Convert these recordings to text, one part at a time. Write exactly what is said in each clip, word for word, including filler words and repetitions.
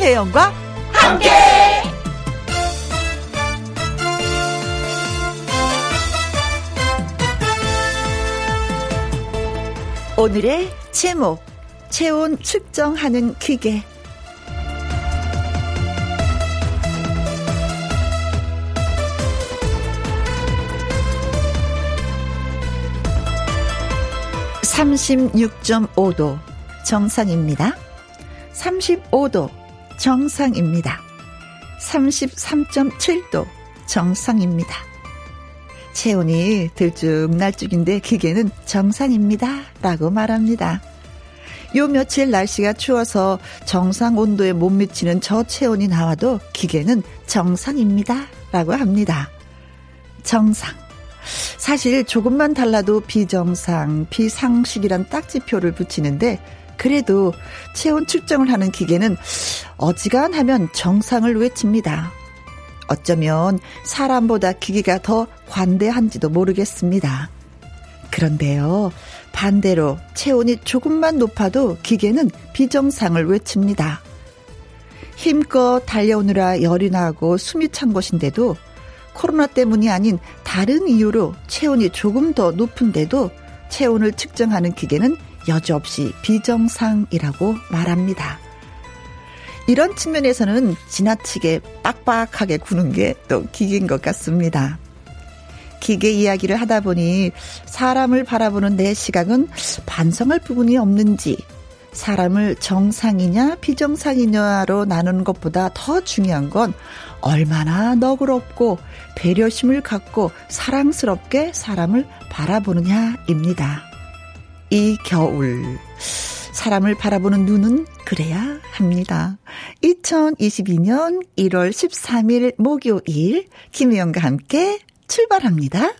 김혜영과 함께. 오늘의 제목, 체온 측정하는 기계. 삼십육 점 오 도 정상입니다. 삼십오 도 정상입니다. 삼십삼 점 칠 도 정상입니다. 체온이 들쭉날쭉인데 기계는 정상입니다 라고 말합니다. 요 며칠 날씨가 추워서 정상 온도에 못 미치는 저체온이 나와도 기계는 정상입니다 라고 합니다. 정상. 사실 조금만 달라도 비정상, 비상식이란 딱지표를 붙이는데 그래도 체온 측정을 하는 기계는 어지간하면 정상을 외칩니다. 어쩌면 사람보다 기계가 더 관대한지도 모르겠습니다. 그런데요, 반대로 체온이 조금만 높아도 기계는 비정상을 외칩니다. 힘껏 달려오느라 열이 나고 숨이 찬 것인데도 코로나 때문이 아닌 다른 이유로 체온이 조금 더 높은데도 체온을 측정하는 기계는 여지없이 비정상이라고 말합니다. 이런 측면에서는 지나치게 빡빡하게 구는 게 또 기계인 것 같습니다. 기계 이야기를 하다 보니 사람을 바라보는 내 시각은 반성할 부분이 없는지, 사람을 정상이냐 비정상이냐로 나누는 것보다 더 중요한 건 얼마나 너그럽고 배려심을 갖고 사랑스럽게 사람을 바라보느냐입니다. 이 겨울 사람을 바라보는 눈은 그래야 합니다. 이천이십이 년 일 월 십삼 일 목요일 김혜영과 함께 출발합니다.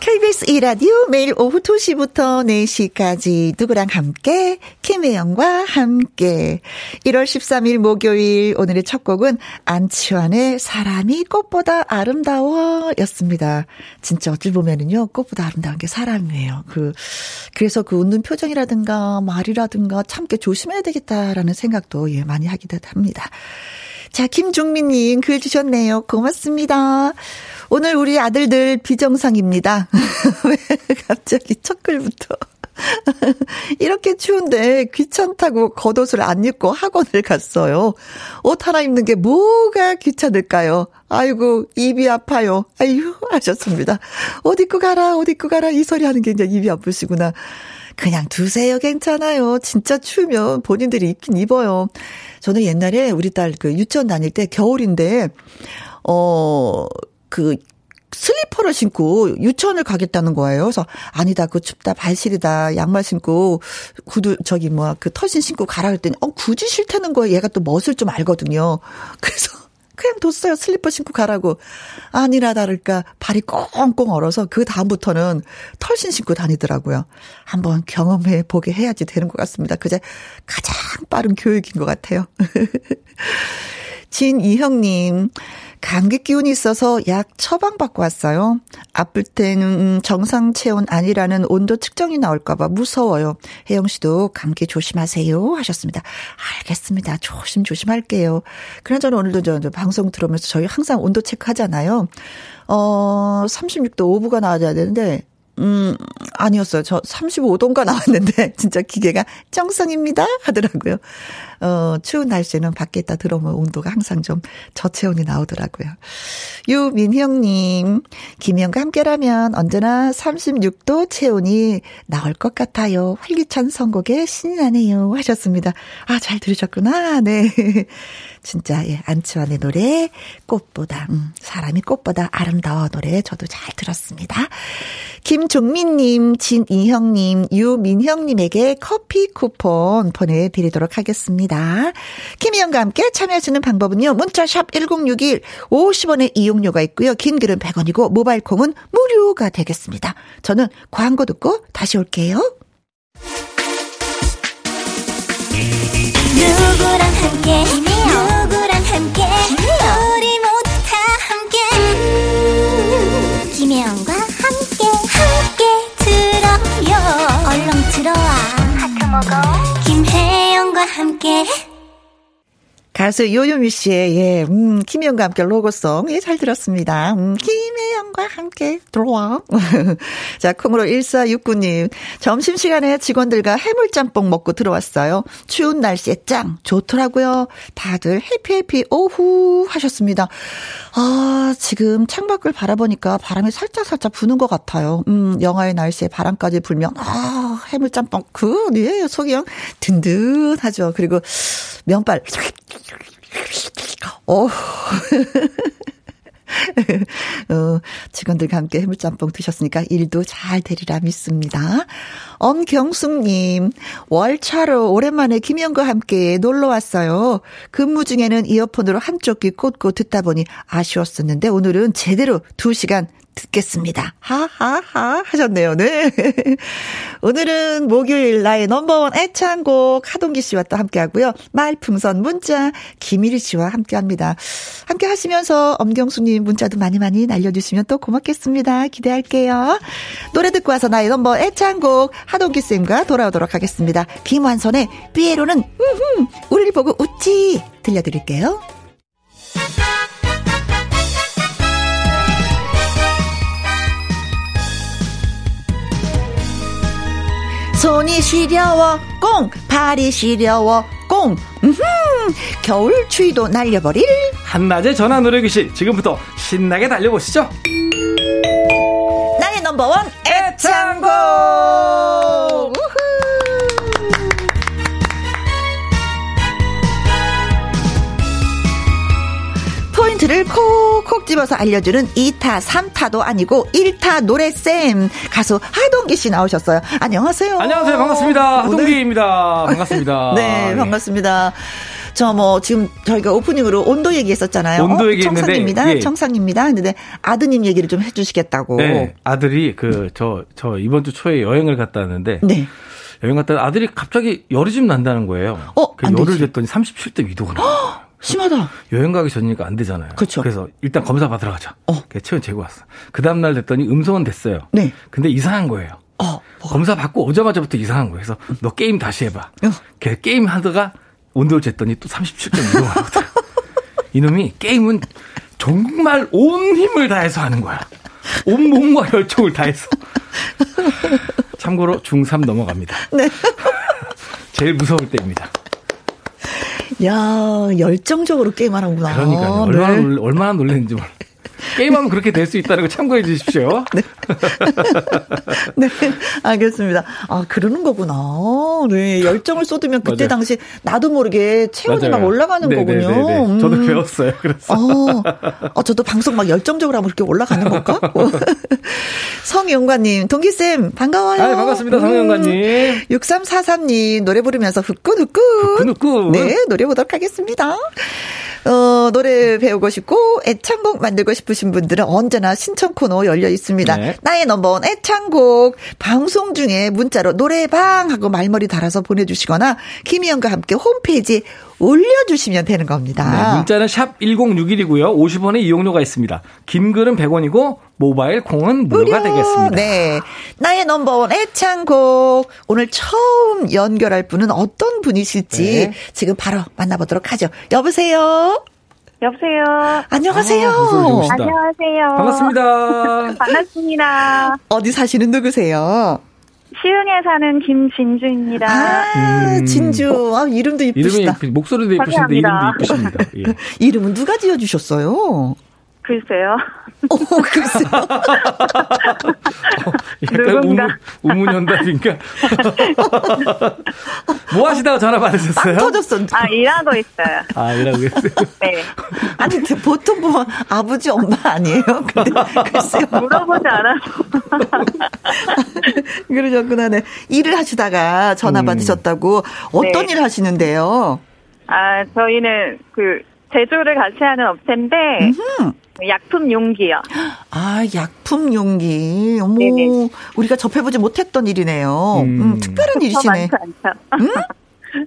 케이비에스 이 라디오 매일 오후 두 시부터 네 시까지 누구랑 함께, 김혜영과 함께. 일 월 십삼 일 목요일 오늘의 첫 곡은 안치환의 사람이 꽃보다 아름다워 였습니다. 진짜 어찌 보면은요, 꽃보다 아름다운 게 사람이에요. 그, 그래서 그 웃는 표정이라든가 말이라든가 참 꽤 조심해야 되겠다라는 생각도 예, 많이 하기도 합니다. 자, 김종민님 글 주셨네요. 고맙습니다. 오늘 우리 아들들 비정상입니다. 왜 갑자기 첫 글부터. 이렇게 추운데 귀찮다고 겉옷을 안 입고 학원을 갔어요. 옷 하나 입는 게 뭐가 귀찮을까요? 아이고, 입이 아파요. 아유, 하셨습니다. 옷 입고 가라, 옷 입고 가라. 이 소리 하는 게 이제 입이 아프시구나. 그냥 두세요. 괜찮아요. 진짜 추우면 본인들이 입긴 입어요. 저는 옛날에 우리 딸 그 유치원 다닐 때 겨울인데, 어, 그 슬리퍼를 신고 유치원을 가겠다는 거예요. 그래서 아니다, 그 춥다, 발실이다, 양말 신고 구두 저기 뭐야 그 털신 신고 가라 그랬더니 어 굳이 싫다는 거예요. 얘가 또 멋을 좀 알거든요. 그래서 그냥 뒀어요. 슬리퍼 신고 가라고. 아니라 다를까 발이 꽁꽁 얼어서 그 다음부터는 털신 신고 다니더라고요. 한번 경험해 보게 해야지 되는 것 같습니다. 그게 가장 빠른 교육인 것 같아요. 진이형님, 감기 기운이 있어서 약 처방받고 왔어요. 아플 때는 정상 체온 아니라는 온도 측정이 나올까 봐 무서워요. 혜영 씨도 감기 조심하세요 하셨습니다. 알겠습니다. 조심조심할게요. 그러나 저는 오늘도 저 방송 들으면서 저희 항상 온도 체크하잖아요. 어, 삼십육 도 오 부가 나와줘야 되는데 음, 아니었어요. 저 삼십오 도인가 나왔는데, 진짜 기계가 정상입니다 하더라고요. 어, 추운 날씨에는 밖에 있다 들어오면 온도가 항상 좀 저체온이 나오더라고요. 유민형님, 김혜영과 함께라면 언제나 삼십육 도 체온이 나올 것 같아요. 활기찬 선곡에 신이 나네요 하셨습니다. 아, 잘 들으셨구나. 네. 진짜, 예, 안치환의 노래, 꽃보다, 음, 사람이 꽃보다 아름다워 노래, 저도 잘 들었습니다. 김종민님, 진이형님, 유민형님에게 커피 쿠폰 보내드리도록 하겠습니다. 김희영과 함께 참여하시는 방법은요, 문자샵 일공육일, 오십 원의 이용료가 있고요, 긴 글은 백 원이고, 모바일 콩은 무료가 되겠습니다. 저는 광고 듣고 다시 올게요. 누구랑 함께, 누구랑 함께, 우리 모두 다 함께. 김혜영과 함께, 함께 들어요. 얼렁 들어와. 하트 먹어. 김혜영과 함께. 가수 요요미 씨의 예, 음, 김혜영과 함께 로고송 예, 잘 들었습니다. 음, 김혜영과 함께 들어와. 자, 콩으로 일사육구 님. 점심시간에 직원들과 해물짬뽕 먹고 들어왔어요. 추운 날씨에 짱 좋더라고요. 다들 해피해피 오후 하셨습니다. 아, 지금 창밖을 바라보니까 바람이 살짝살짝 부는 것 같아요. 음, 영하의 날씨에 바람까지 불면 아, 해물짬뽕 그 예, 속이 든든하죠. 그리고 면발 어. 어, 직원들과 함께 해물짬뽕 드셨으니까 일도 잘 되리라 믿습니다. 엄경숙님, 월차로 오랜만에 김영과 함께 놀러 왔어요. 근무 중에는 이어폰으로 한쪽 귀 꽂고 듣다 보니 아쉬웠었는데 오늘은 제대로 두 시간 듣겠습니다. 하하하 하셨네요. 네. 오늘은 목요일 나의 넘버원 애창곡 하동기 씨와 또 함께하고요. 말풍선 문자 김일희 씨와 함께합니다. 함께 하시면서 엄경수님 문자도 많이 많이 날려주시면 또 고맙겠습니다. 기대할게요. 노래 듣고 와서 나의 넘버원 애창곡 하동기 쌤과 돌아오도록 하겠습니다. 김완선의 피에로는 음흠, 우릴 보고 웃지 들려드릴게요. 손이 시려워 꽁, 발이 시려워 꽁. 음흠, 겨울 추위도 날려버릴 한낮의 전화 노래교실 지금부터 신나게 달려보시죠. 나의 넘버원 애창곡. 포인트를 콕콕 집어서 알려주는 이 타, 삼 타도 아니고 일 타 노래쌤 가수 하동기 씨 나오셨어요. 안녕하세요. 안녕하세요. 반갑습니다. 하동기입니다. 반갑습니다. 네, 반갑습니다. 저 뭐 지금 저희가 오프닝으로 온도 얘기했었잖아요. 온도 어, 얘기했는데 청산입니다. 예. 청산입니다. 근데 아드님 얘기를 좀 해주시겠다고. 네, 아들이 그 저 저 이번 주 초에 여행을 갔다 왔는데. 네. 여행 갔다 왔는데 아들이 갑자기 열이 좀 난다는 거예요. 어, 그 열을 쟀더니 삼십칠 점 이 도가 나. 심하다. 여행 가기 전이니까 안 되잖아요. 그렇죠. 그래서 일단 검사 받으러 가자. 어. 체온 재고 왔어. 그 다음날 됐더니 음성은 됐어요. 네. 근데 이상한 거예요. 어. 뭐가. 검사 받고 오자마자부터 이상한 거예요. 그래서 너 게임 다시 해봐. 어. 그래서 게임 하다가 온도를 쟀더니 또 삼십칠 점 이 도 하거든. 이놈이 게임은 정말 온 힘을 다해서 하는 거야. 온 몸과 열정을 다해서. 참고로 중삼 넘어갑니다. 네. 제일 무서울 때입니다. 야, 열정적으로 게임하는구나. 그러니까요. 얼마나, 네. 놀, 얼마나 놀랬는지 몰라. 게임하면 그렇게 될 수 있다는 거 참고해 주십시오. 네. 네, 알겠습니다. 아, 그러는 거구나. 네, 열정을 쏟으면 그때 맞아요. 당시 나도 모르게 체온이 맞아요. 막 올라가는 네, 거군요. 네, 네, 네. 음. 저도 배웠어요. 그래서. 어, 어, 저도 방송 막 열정적으로 하면 그렇게 올라가는 걸까? 성영관님, 동기쌤, 반가워요. 아, 반갑습니다. 성영관님. 음, 육삼사삼 님, 노래 부르면서 후끈후끈. 후끈후끈. 네, 노래 보도록 하겠습니다. 어, 노래 배우고 싶고 애창곡 만들고 싶으신 분들은 언제나 신청 코너 열려 있습니다. 네. 나의 넘버원 애창곡 방송 중에 문자로 노래방 하고 말머리 달아서 보내주시거나 김희영과 함께 홈페이지 올려주시면 되는 겁니다. 네, 문자는 샵 일공육일이고요. 오십 원의 이용료가 있습니다. 긴글은 백 원이고 모바일 콩은 무료가 무료. 되겠습니다. 네, 나의 넘버원 애창곡 오늘 처음 연결할 분은 어떤 분이실지 네. 지금 바로 만나보도록 하죠. 여보세요. 여보세요. 안녕하세요. 아, 안녕하세요. 반갑습니다. 반갑습니다. 어디 사시는 누구세요? 시흥에 사는 김진주입니다. 아, 음. 진주. 아, 이름도 이쁘시다. 이름이, 목소리도 이쁘신데 이름도 이쁘십니다. 예. 이름은 누가 지어주셨어요? 글쎄요. 오, 글쎄요. 어, 약간 우문현답인가? 뭐 하시다가 전화 받으셨어요? 터졌어. 아, 일하고 있어요. 아, 일하고 있어요? 네. 아니, 보통 보면 아버지, 엄마 아니에요? 근데 글쎄요. 물어보지 않아서. 그러셨구나. 네. 일을 하시다가 전화 음. 받으셨다고. 어떤 네. 일 하시는데요? 아, 저희는 그, 제조를 같이 하는 업체인데, 음흠. 약품 용기요. 아, 약품 용기. 어머, 네네. 우리가 접해보지 못했던 일이네요. 음. 음, 특별한 일이시네. 많지 않죠. 음?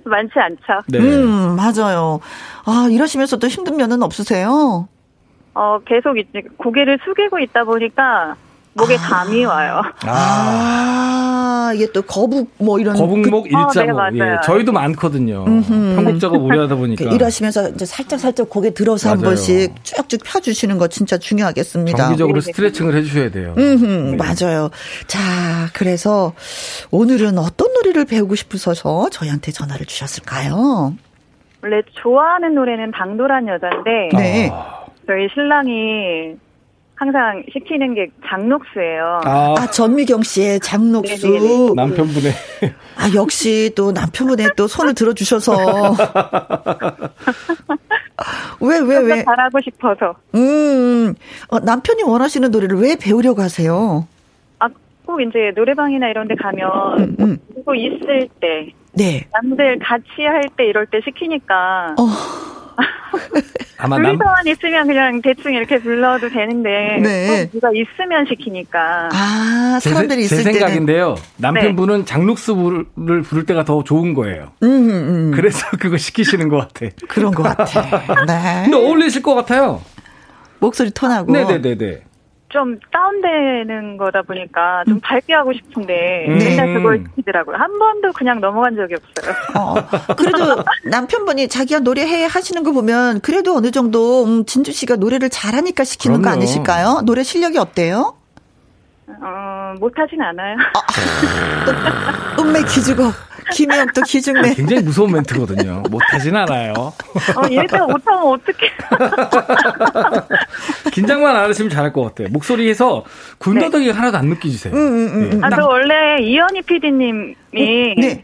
많지 않죠. 네. 음, 맞아요. 아, 이러시면서도 힘든 면은 없으세요? 어, 계속 고개를 숙이고 있다 보니까 목에 아. 감이 와요. 아. 아, 이게 또 거북 뭐 이런 거북목 일자목 아, 네, 예, 저희도 많거든요. 음흠. 편곡 작업 오래 하다 보니까 일하시면서 이제 살짝 살짝 고개 들어서 맞아요. 한 번씩 쭉쭉 펴주시는 거 진짜 중요하겠습니다. 정기적으로 스트레칭을 해주셔야 돼요. 음흠, 네. 맞아요. 자, 그래서 오늘은 어떤 노래를 배우고 싶으셔서 저희한테 전화를 주셨을까요? 원래 좋아하는 노래는 방도란 여잔데 네. 저희 신랑이 항상 시키는 게 장녹수예요. 아, 아 전미경 씨의 장녹수. 네네네. 남편분의. 아 역시 또 남편분의 또 손을 들어주셔서. 왜 왜 왜? 잘하고 싶어서. 음, 어, 남편이 원하시는 노래를 왜 배우려고 하세요? 아, 꼭 이제 노래방이나 이런데 가면 음, 음. 누구 있을 때, 네. 남들 같이 할 때 이럴 때 시키니까. 어. 아마 남... 둘이서만 있으면 그냥 대충 이렇게 불러도 되는데 네. 누가 있으면 시키니까 아 사람들이 제, 있을 제 때는 제 생각인데요 남편분은 네. 장룩수를 부를 때가 더 좋은 거예요. 음, 음. 그래서 그거 시키시는 것 같아. 그런 것 같아. 네. 근데 어울리실 것 같아요. 목소리 톤하고 네네네네. 좀 다운되는 거다 보니까 좀 밝게 하고 싶은데 음. 맨날 그걸 시키더라고요. 한 번도 그냥 넘어간 적이 없어요. 어, 그래도 남편분이 자기가 노래해 하시는 거 보면 그래도 어느 정도 음, 진주 씨가 노래를 잘하니까 시키는 그럼요. 거 아니실까요? 노래 실력이 어때요? 어, 못하진 않아요. 아, 음매 기죽어. 김혜영 또 기죽네. 굉장히 무서운 멘트거든요. 못하진 않아요. 어, 이래서 못하면 어떡해. 긴장만 안 하시면 잘할 것 같아요. 목소리에서 군더더기 네. 하나도 안 느끼시세요. 음, 음, 음. 네. 아, 저 원래 이현희 피디님이 네.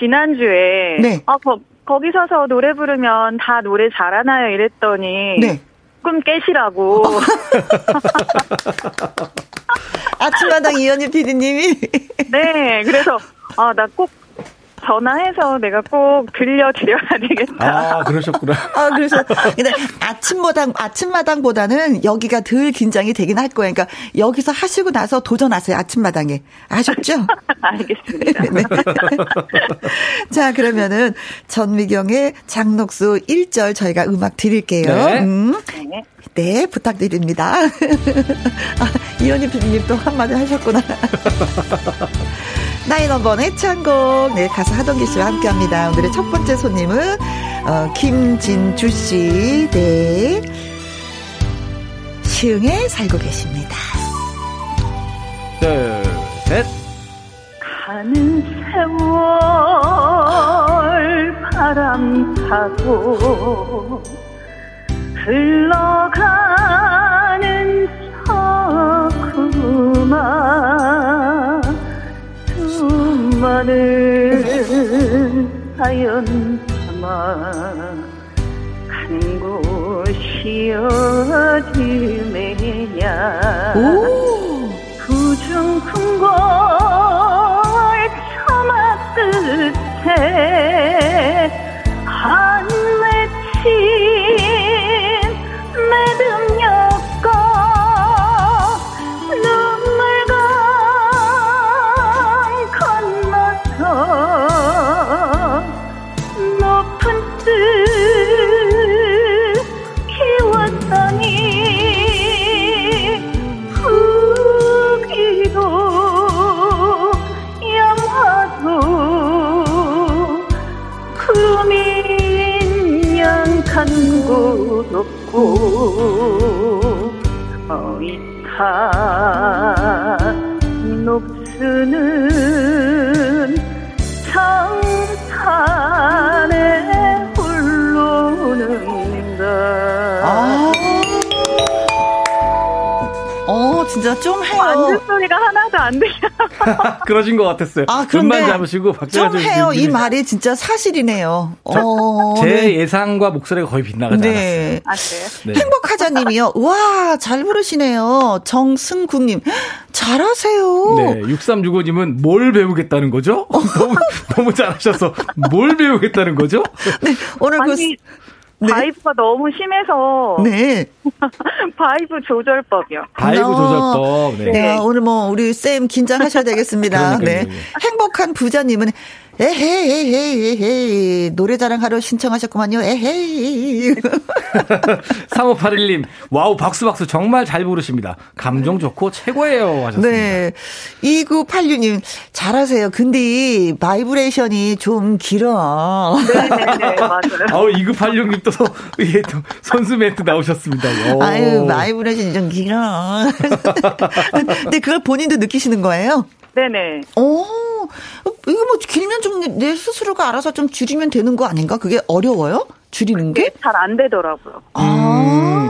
지난주에 네. 아, 거, 거기 서서 노래 부르면 다 노래 잘하나요? 이랬더니 네. 조금 깨시라고. 아침마당 이현희 피디님이 네, 그래서 아, 나 꼭 전화해서 내가 꼭 들려드려야 되겠다. 아, 그러셨구나. 아, 그래서 근데 아침마당 아침마당보다는 여기가 덜 긴장이 되긴 할 거예요. 그러니까 여기서 하시고 나서 도전하세요. 아침마당에. 아셨죠? 알겠습니다. 네. 자, 그러면은 전미경의 장녹수 일 절 저희가 음악 드릴게요. 네. 음. 네. 네, 부탁드립니다. 아, 이현희 피디님 또 한마디 하셨구나. 나인원번의 창곡. 네, 가수 하동기 씨와 함께 합니다. 오늘의 첫 번째 손님은, 어, 김진주 씨. 네. 시흥에 살고 계십니다. 둘, 셋. 가는 세월 바람 타고 흘러가는 저 구마 수많은 하얀 담아 간 곳이 어디매냐 구중 큰 곳 처마 끝에 한 맺힌 높고 어이타 녹수는 청산에 불러는다. 아, 어 진짜 좀 해요. 앉는 소리가 하나도 안 들려. 그러신 것 같았어요. 아, 눈만 잡으시고 박자가 좀 해요. 이 말이 진짜 사실이네요. 어, 제 네. 예상과 목소리가 거의 빗나가지 네. 않았어요. 아, 그래요? 네. 행복하자님이요. 와, 잘 부르시네요. 정승국님. 잘하세요. 네, 육삼육오님은 뭘 배우겠다는 거죠? 너무 너무 잘하셔서 뭘 배우겠다는 거죠? 네, 오늘 아니, 그. 네. 바이브가 너무 심해서. 네. 바이브 조절법이요. 바이브 아, 조절법. 네. 네. 오늘 뭐, 우리 쌤 긴장하셔야 되겠습니다. 네. 네. 행복한 부자님은, 에헤이, 에헤이, 에헤이. 노래 자랑하러 신청하셨구만요. 에헤이. 삼오팔일 님, 와우, 박수, 박수, 정말 잘 부르십니다. 감정 좋고 최고예요. 하셨습니다. 네. 이구팔육 님, 잘하세요. 근데 바이브레이션이 좀 길어. 네네네, 맞아요. 아우, 이구팔육 님 또, 예, 또 선수 멘트 나오셨습니다. 오. 아유, 바이브레이션이 좀 길어. 근데 그걸 본인도 느끼시는 거예요? 네네. 오, 이거 뭐 길면 좀 내 스스로가 알아서 좀 줄이면 되는 거 아닌가? 그게 어려워요? 줄이는 게? 잘 안 되더라고요. 아.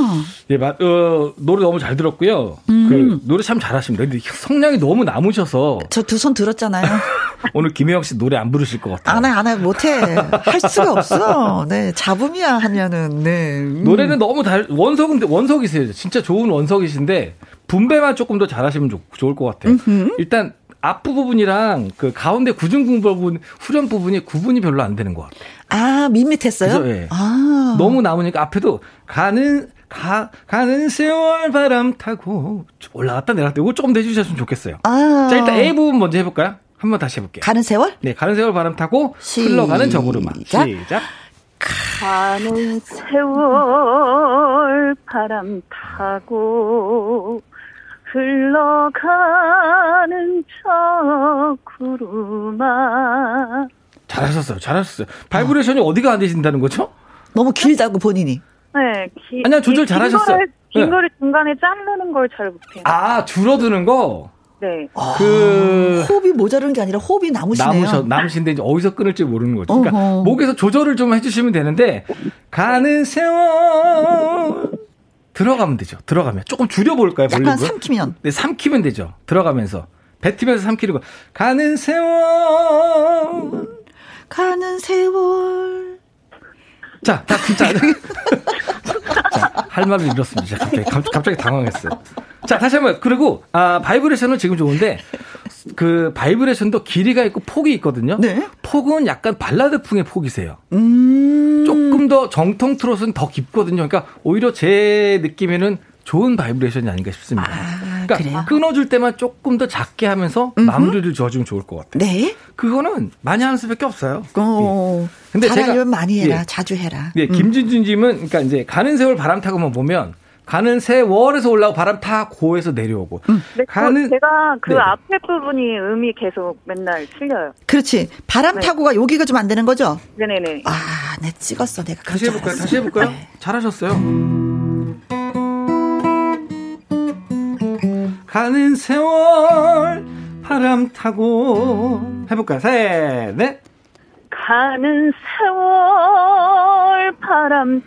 음. 예, 맞, 어, 노래 너무 잘 들었고요. 음. 그, 노래 참 잘하십니다. 근데 성량이 너무 남으셔서. 저 두 손 들었잖아요. 오늘 김혜영 씨 노래 안 부르실 것 같아요. 안 해, 안 해, 못해. 할 수가 없어. 네, 잡음이야 하면은, 네. 음. 노래는 너무 달, 원석인데, 원석이세요. 진짜 좋은 원석이신데, 분배만 조금 더 잘하시면 좋, 좋을 것 같아요. 음흠. 일단, 앞부분이랑 그 가운데 구중궁 부분, 후렴 부분이 구분이 별로 안 되는 것 같아요. 아, 밋밋했어요? 그래서, 예. 아. 너무 남으니까 앞에도 가는, 가, 가는 세월 바람 타고 올라갔다 내려갔다. 이거 조금 더 해주셨으면 좋겠어요. 아. 자, 일단 A 부분 먼저 해볼까요? 한번 다시 해볼게요. 가는 세월? 네, 가는 세월 바람 타고 시... 흘러가는 저 구름아. 시작. 가는 세월 바람 타고 흘러가는 저 구름아. 잘하셨어요. 잘하셨어요. 바이브레이션이 어. 어디가 안 되신다는 거죠? 너무 길다고 본인이. 네. 기, 아니야, 조절 잘하셨어요. 긴 거를 네. 중간에 자르는 걸 잘 못해요. 아, 줄어드는 거? 네. 그. 아, 호흡이 모자른 게 아니라 호흡이 남으시네요. 남으셔, 남으신데 이제 어디서 끊을지 모르는 거죠. 어허. 그러니까 목에서 조절을 좀 해주시면 되는데, 가는 세월. 들어가면 되죠. 들어가면. 조금 줄여볼까요? 약간 볼륨을? 삼키면. 네, 삼키면 되죠. 들어가면서. 뱉으면서 삼키는 거. 가는 세월. 가는 세월. 자, 다 진짜. 자, 할 말을 잃었습니다. 갑자기, 갑자기 당황했어요. 자, 다시 한 번. 그리고, 아, 바이브레이션은 지금 좋은데, 그, 바이브레이션도 길이가 있고 폭이 있거든요. 네. 폭은 약간 발라드풍의 폭이세요. 음. 조금 더 정통 트롯은 더 깊거든요. 그러니까 오히려 제 느낌에는 좋은 바이브레이션이 아닌가 싶습니다. 아, 그러니까 그래요? 끊어줄 때만 조금 더 작게 하면서 음흠. 마무리를 줘주면 좋을 것 같아요. 네. 그거는 많이 하는 수밖에 없어요. 오. 예. 근데 제가 잘하려면 많이 해라. 예. 자주 해라. 예. 음. 김진주님은 그러니까 이제 가는 세월 바람 타고만 보면 가는 세월에서 올라오고 바람 타고에서 내려오고. 음. 가는 제가 그 네. 앞에 부분이 음이 계속 맨날 틀려요. 그렇지. 바람 네. 타고가 여기가 좀 안 되는 거죠? 네네네. 아, 내 찍었어. 내가 다시 해볼까요? 다시 해볼까요? 네. 잘하셨어요. 가는 세월 바람 타고 해볼까요? 셋, 넷. 가는 세월 바람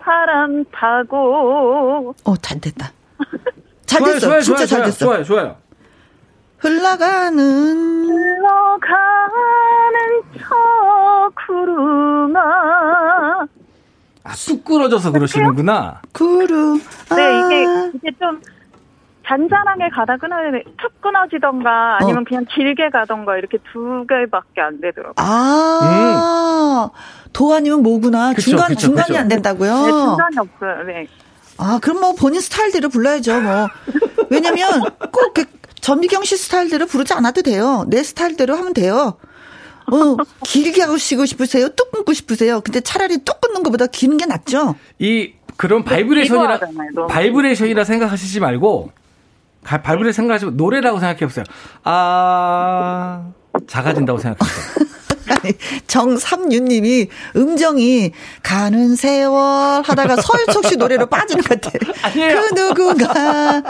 바람 타고. 어, 잘 됐다. 잘 좋아요, 됐어. 좋아요, 진짜 좋아요, 잘 됐어. 좋아요, 좋아요. 흘러가는 흘러가는 저 구름아. 아, 쑥 꿇어져서 그러시는구나. 구름. 아. 네, 이게 이게 좀. 잔잔하게 가다 끊어야 돼. 툭 끊어지던가 아니면 어. 그냥 길게 가던가 이렇게 두 개밖에 안 되더라고요. 아, 음. 도 아니면 뭐구나. 그쵸, 중간, 그쵸, 중간이 그쵸. 안 된다고요? 네, 중간이 없어요. 네. 아, 그럼 뭐 본인 스타일대로 불러야죠, 뭐. 왜냐면 꼭 전미경 씨 스타일대로 부르지 않아도 돼요. 내 스타일대로 하면 돼요. 어, 길게 하시고 싶으세요? 뚝 끊고 싶으세요? 근데 차라리 뚝 끊는 것보다 긴 게 낫죠? 이, 그런 바이브레이션이라, 바이브레이션이라 생각하시지 말고, 발부를 생각하시면 노래라고 생각해보세요. 아, 작아진다고 생각해보세요. 정삼윤님이 음정이 가는 세월 하다가 서유석 씨 노래로 빠지는 것 같아. 아니에요. 그 누군가.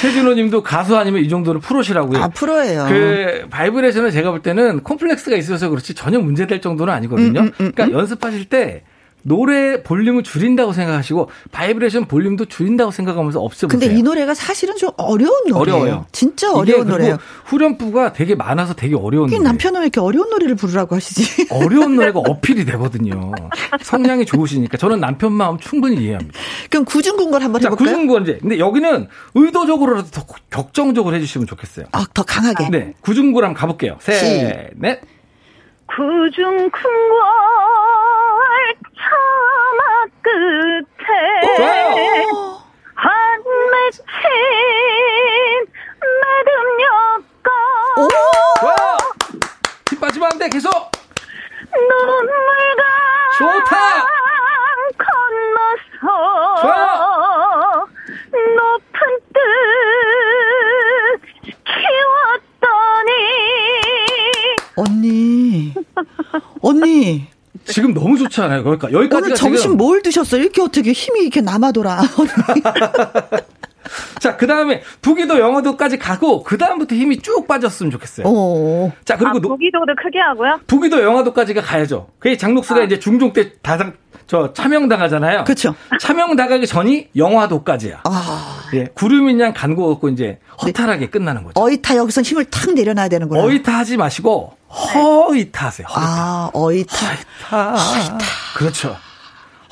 최준호님도 가수 아니면 이 정도는 프로시라고요. 아, 프로예요. 그 바이브레이션은 제가 볼 때는 콤플렉스가 있어서 그렇지 전혀 문제될 정도는 아니거든요. 음, 음, 음, 그러니까 음? 연습하실 때. 노래 볼륨을 줄인다고 생각하시고 바이브레이션 볼륨도 줄인다고 생각하면서 없애보세요. 근데 이 노래가 사실은 좀 어려운 노래예요. 어려워요. 진짜 어려운 노래예요. 후렴부가 되게 많아서 되게 어려운 노래예요. 남편은 왜 이렇게 어려운 노래를 부르라고 하시지? 어려운 노래가 어필이 되거든요. 성량이 좋으시니까. 저는 남편 마음 충분히 이해합니다. 그럼 구중군 걸 한번 해볼까요? 구중군 걸 이제. 근데 여기는 의도적으로라도 더 격정적으로 해주시면 좋겠어요. 아, 더 강하게. 네, 구중군 한번 가볼게요. 셋, 넷. 구중군 걸 차마 끝에 한 맺힌 매듭력과 힘 빠지면 안 돼. 계속. 눈물과 건너서 좋아. 높은 뜻 키웠더니. 언니 언니 지금 너무 좋지 않아요? 그러니까 여기까지가 오늘 점심 지금... 뭘 드셨어요? 이렇게 어떻게 힘이 이렇게 남아돌아. 자, 그 다음에 북이도 영어도까지 가고 그 다음부터 힘이 쭉 빠졌으면 좋겠어요. 오. 자, 그리고 아, 북이도를 크게 하고요. 북이도 영어도까지가 가야죠. 그게 장록수가 아. 이제 중종 때 다상 저 차명 당하잖아요. 그렇죠. 차명 당하기 전이 영화도까지야. 아, 예, 구름인 양 간고 갖고 이제 허탈하게 네. 끝나는 거죠. 어이타 여기서 힘을 탁 내려놔야 되는구나. 어이타 하지 마시고 허이타 하세요. 허이타. 아, 어이타. 허이타. 허이타. 그렇죠.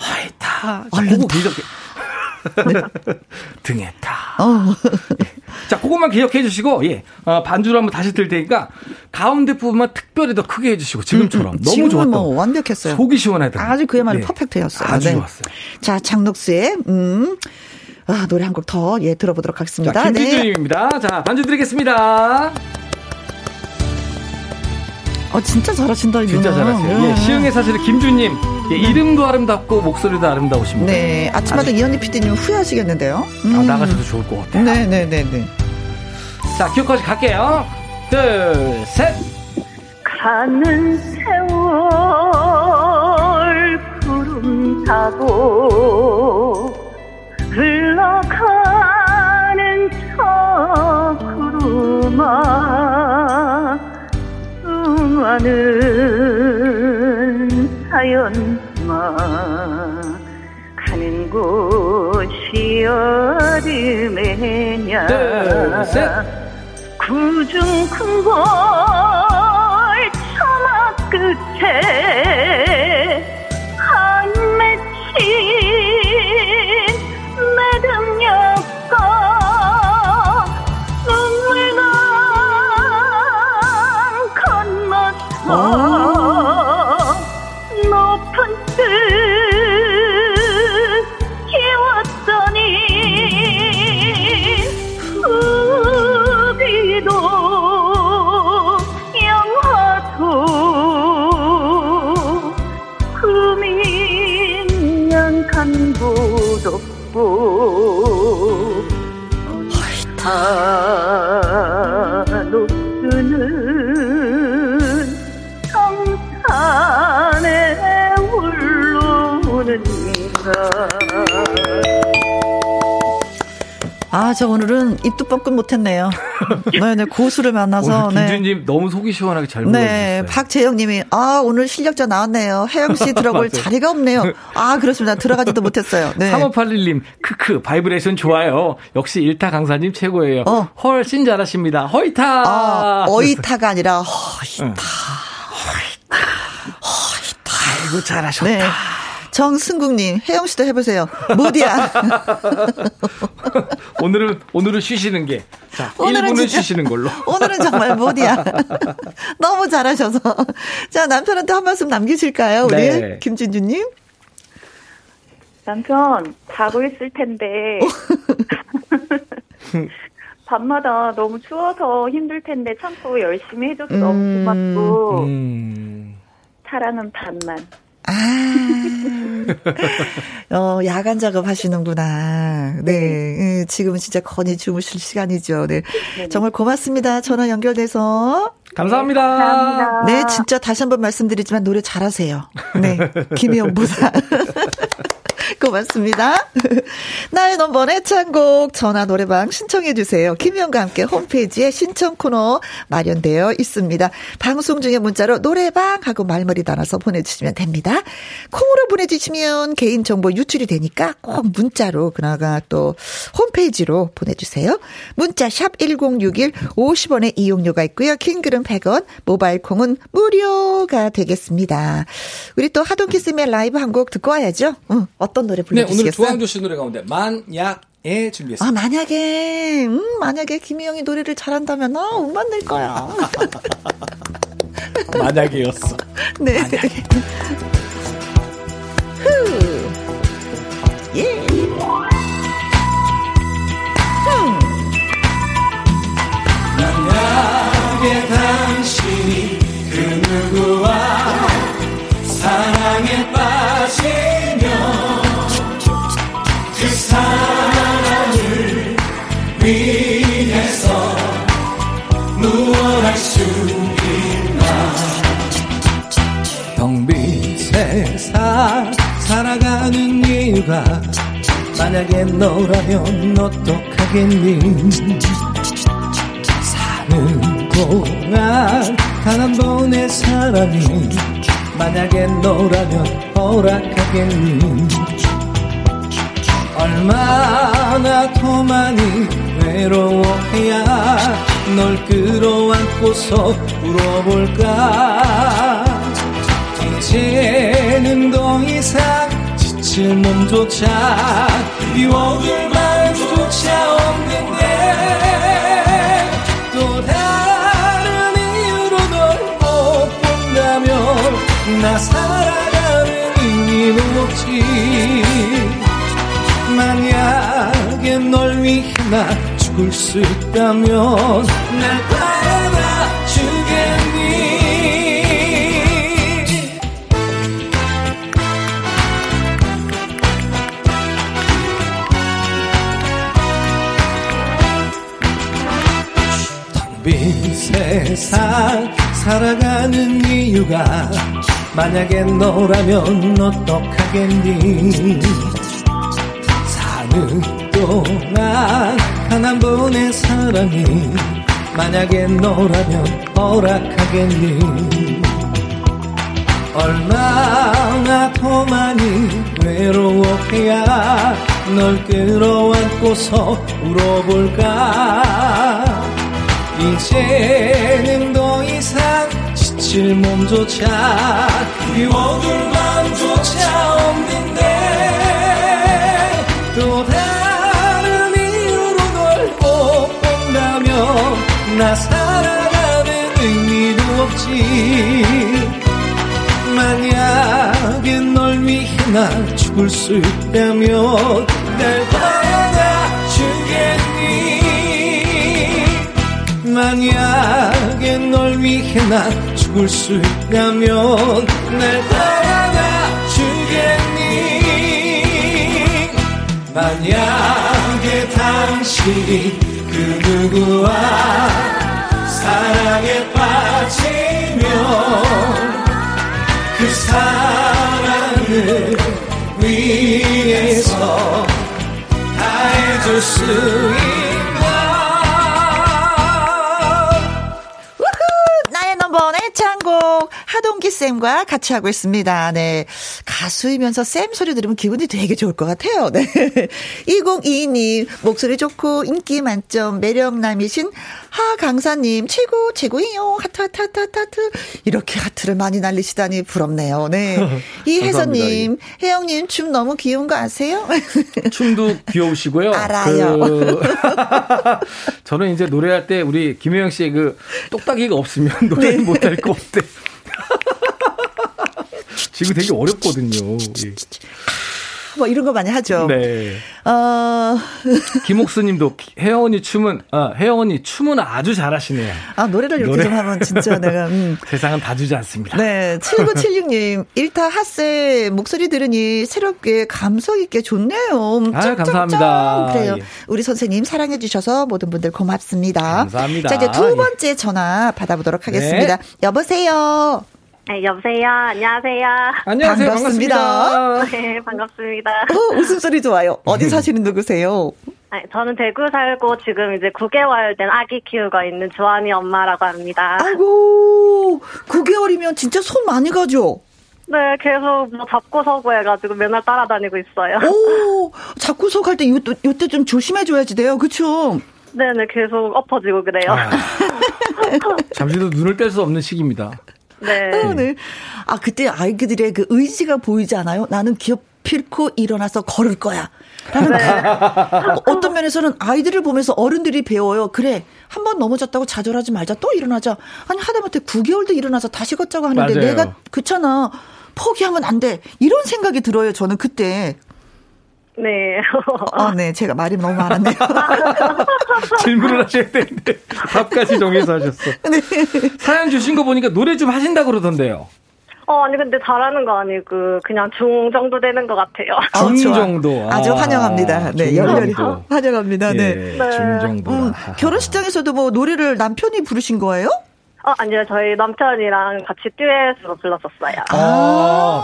허이타. 얼른 타. 네. 등에 타. 어. 자, 그것만 기억해 주시고, 예. 어, 반주를 한번 다시 들 테니까, 가운데 부분만 특별히 더 크게 해주시고, 지금처럼. 음, 음. 너무 좋았던 뭐 완벽했어요. 속이 시원하다. 아주 그야말로 예. 퍼펙트였어요. 아주 네. 좋았어요. 자, 장녹스의, 음, 아, 노래 한 곡 더, 예, 들어보도록 하겠습니다. 김진주님입니다. 네. 자, 반주 드리겠습니다. 어, 진짜 잘하신다, 이거. 진짜 잘하세요. 예. 예. 시흥의 사실 김주님. 예, 이름도 아름답고 목소리도 아름다우십니다. 네, 아침마다 이현희 피디님 후회하시겠는데요. 음. 아, 나가셔도 좋을 것 같아요. 네네네네. 자, 기억까지 갈게요. 둘, 셋. 가는 세월 구름 타고 흘러가는 저 구름아 수많은 사연 가는 곳이 어디매냐 구중 큰 골 처마 끝에 한 맺힌 매듭역과 눈물강 건너서 녹두는 성산에 울르는가. 아, 저 오늘은 입도 뻥끗 못했네요. 네네, 고수를 만나서. 김준님 네. 너무 속이 시원하게 잘 불러주셨어요. 네, 박재영님이 아 오늘 실력자 나왔네요. 혜영 씨 들어볼 자리가 없네요. 아, 그렇습니다. 들어가지도 못했어요. 네. 삼오팔일 님 크크 바이브레이션 좋아요. 역시 일타 강사님 최고예요. 어. 훨씬 잘하십니다. 허이타. 아, 어이타가 아니라 허이타. 응. 허이타. 허이타. 아이고 잘하셨다. 네. 정승국님, 혜영 씨도 해보세요. 무디야. 오늘은, 오늘은 쉬시는 게. 자, 오늘은 일 분은 진짜, 쉬시는 걸로. 오늘은 정말 무디야. 너무 잘하셔서. 자, 남편한테 한 말씀 남기실까요? 우리 네. 김진주님. 남편, 자고 있을 텐데. 밤마다 너무 추워서 힘들 텐데 참고 열심히 해줘서 음, 너무 고맙고. 음. 사랑은 반만. 아, 어, 야간 작업 하시는구나. 네. 네. 지금은 진짜 건이 주무실 시간이죠. 네. 네. 정말 고맙습니다. 전화 연결돼서. 감사합니다. 네, 감사합니다. 네, 진짜 다시 한번 말씀드리지만 노래 잘하세요. 네. 김혜영보다. 고맙습니다. 나의 넘버원 애창곡 전화 노래방 신청해 주세요. 김희영과 함께 홈페이지에 신청 코너 마련되어 있습니다. 방송 중에 문자로 노래방 하고 말머리 달아서 보내주시면 됩니다. 콩으로 보내주시면 개인정보 유출이 되니까 꼭 문자로 그나가 또 홈페이지로 보내주세요. 문자 샵 일공육일 오십 원의 이용료가 있고요. 킹글은 백 원 모바일 콩은 무료가 되겠습니다. 우리 또 하동키스의 라이브 한 곡 듣고 와야죠. 응. 어떤 노래 불러주시겠어요? 네, 오늘 조항조 씨 노래 가운데 만약에 준비했어요. 아, 만약에 음, 만약에 김희영이 노래를 잘한다면 아, 음반 낼 거야. 만약에였어. 네. 만약에. 후. 예. 후. 만약에 당신이 그 누구와 세상 살아가는 이유가 만약에 너라면 어떡하겠니. 사는 동안 단 한 번의 사랑이 만약에 너라면 허락하겠니. 얼마나 더 많이 외로워해야 널 끌어안고서 울어볼까. 이제는 더 이상 지칠 몸조차 비워둘 마음조차 없는데 또 다른 이유로 널 못 본다면 나 살아가는 의미는 없지. 만약에 널 위해 나 죽을 수 있다면 날 받아주겠니. 빈 세상 살아가는 이유가 만약에 너라면 어떡하겠니. 사는 동안 단 한 번의 사랑이 만약에 너라면 허락하겠니. 얼마나 더 많이 외로워해야 널 끌어안고서 울어볼까. 이제는 더 이상 지칠 몸조차 비워둘 마음조차 없는데 또 다른 이유로 널 못 본다면 나 살아가는 의미도 없지. 만약에 널 위해 난 죽을 수 있다면 날 받아주겠니. 만약에 널 위해 나 죽을 수 있다면 날 받아주겠니. 만약에 당신이 그 누구와 사랑에 빠지면 그 사랑을 위해서 다 해줄 수 있나. 창곡 하동기 쌤과 같이 하고 있습니다. 네, 가수이면서 쌤 소리 들으면 기분이 되게 좋을 것 같아요. 네, 이공이이님 목소리 좋고 인기 만점 매력남이신 하 강사님 최고 최고이요. 하트 하트 하트 하트, 하트. 이렇게 하트를 많이 날리시다니 부럽네요. 네, 이혜선님 혜영님 춤 너무 귀여운 거 아세요? 춤도 귀여우시고요. 알아요. 그... 저는 이제 노래할 때 우리 김혜영 씨의 그 똑딱이가 없으면 노래를 네. 못할 거. 어때? 지금 되게 어렵거든요. 예. 뭐 이런 거 많이 하죠. 네. 어... 김옥수님도 혜영 언니 춤은 아 혜영 언니 춤은 아주 잘하시네요. 아 노래를 이렇게 노래. 좀 하면 진짜 내가 음. 세상은 다 주지 않습니다. 네. 칠구칠육님 일타 핫세 목소리 들으니 새롭게 감성 있게 좋네요. 아 짱, 감사합니다. 짱, 짱. 그래요. 예. 우리 선생님 사랑해 주셔서 모든 분들 고맙습니다. 감사합니다. 자 이제 두 번째 예. 전화 받아보도록 하겠습니다. 네. 여보세요. 네, 여보세요. 안녕하세요. 안녕하세요. 반갑습니다. 반갑습니다. 네, 반갑습니다. 오, 웃음소리 좋아요. 어디 사시는 누구세요? 네, 저는 대구 살고 지금 이제 구 개월 된 아기 키우고 있는 조한이 엄마라고 합니다. 아이고, 구 개월이면 진짜 손 많이 가죠? 네, 계속 뭐 잡고 서고 해가지고 맨날 따라다니고 있어요. 오, 잡고 서고 할 때 요, 요때 좀 조심해줘야지 돼요. 그쵸? 네네, 계속 엎어지고 그래요. 아, 잠시도 눈을 뗄 수 없는 시기입니다. 네. 아, 네. 아, 그때 아이들의 그 의지가 보이지 않아요? 나는 기어필코 일어나서 걸을 거야. 라는 네. 어떤 면에서는 아이들을 보면서 어른들이 배워요. 그래, 한번 넘어졌다고 좌절하지 말자. 또 일어나자. 아니, 하다못해 구 개월도 일어나서 다시 걷자고 하는데 맞아요. 내가 그렇잖아. 포기하면 안 돼. 이런 생각이 들어요. 저는 그때. 네. 아, 네. 제가 말이 너무 많았네요. 질문을 하셔야 되는데 답까지 정해서 하셨어. 네. 사연 주신 거 보니까 노래 좀 하신다고 그러던데요. 어, 아니 근데 잘하는 거 아니고 그냥 중 정도 되는 것 같아요. 아, 중 정도. 아주 환영합니다. 네, 열렬히 환영합니다. 네. 중 정도. 네. 음, 결혼식장에서도 뭐 노래를 남편이 부르신 거예요? 어, 아니요. 저희 남편이랑 같이 듀엣으로 불렀었어요. 아,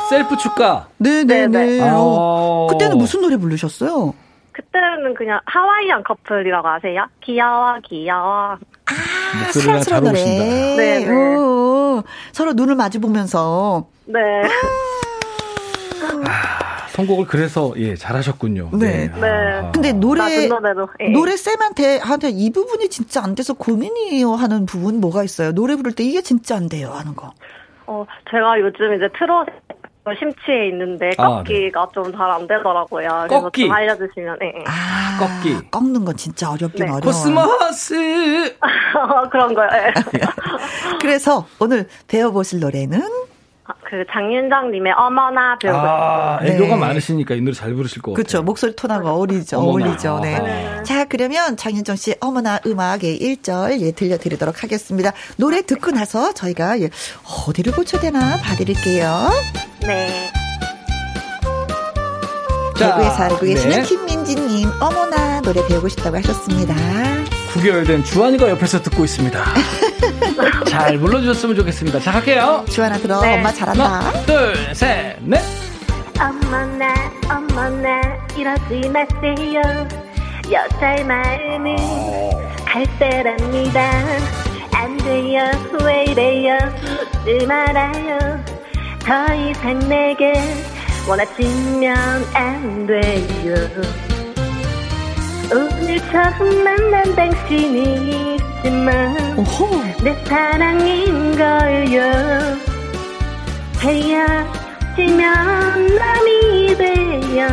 아~ 셀프 축가. 네네네. 네네. 아~ 그때는 무슨 노래 부르셨어요? 그때는 그냥 하와이안 커플이라고 아세요? 귀여워, 귀여워. 아, 사랑스러운 노래. 네. 서로 눈을 마주보면서. 네. 아, 선곡을 그래서, 예, 잘하셨군요. 네. 네. 아. 근데 노래, 예. 노래 쌤한테, 한테 이 부분이 진짜 안 돼서 고민이에요 하는 부분 뭐가 있어요? 노래 부를 때 이게 진짜 안 돼요 하는 거. 어, 제가 요즘 이제 트롯 심취해 있는데 꺾기가 아, 네. 좀 잘 안 되더라고요. 그래서 꺾기. 좀 알려주시면. 네. 아, 꺾기. 꺾는 건 진짜 어렵긴 네. 어려워요. 코스모스. 그런 거요. 네. 그래서 오늘 배워보실 노래는? 아, 그 장윤정님의 어머나 배우고 아, 네. 애교가 많으시니까 이 노래 잘 부르실 것 같아요. 그렇죠. 목소리 톤하고 어울리죠. 어머나. 어울리죠. 네. 아. 자, 그러면 장윤정 씨 어머나 음악의 일 절 예, 들려드리도록 하겠습니다. 노래 듣고 나서 저희가 예, 어디를 고쳐야 되나 봐드릴게요. 네. 대구에 살고 계시는 네. 김민지님 어머나 노래 배우고 싶다고 하셨습니다. 구 개월 된 주환이가 옆에서 듣고 있습니다. 잘 불러주셨으면 좋겠습니다. 자, 할게요. 주환아 들어. 네. 엄마 잘한다. 하나, 둘, 셋, 넷. 어머나 어머나 이러지 마세요. 여자의 마음은 갈대랍니다. 안 돼요. 왜 이래요. 묻지 말아요. 더 이상 내게 원하시면 안 돼요. 오늘 처음 만난 당신이지만 오호. 내 사랑인 걸요. 헤어지면 남이 돼요.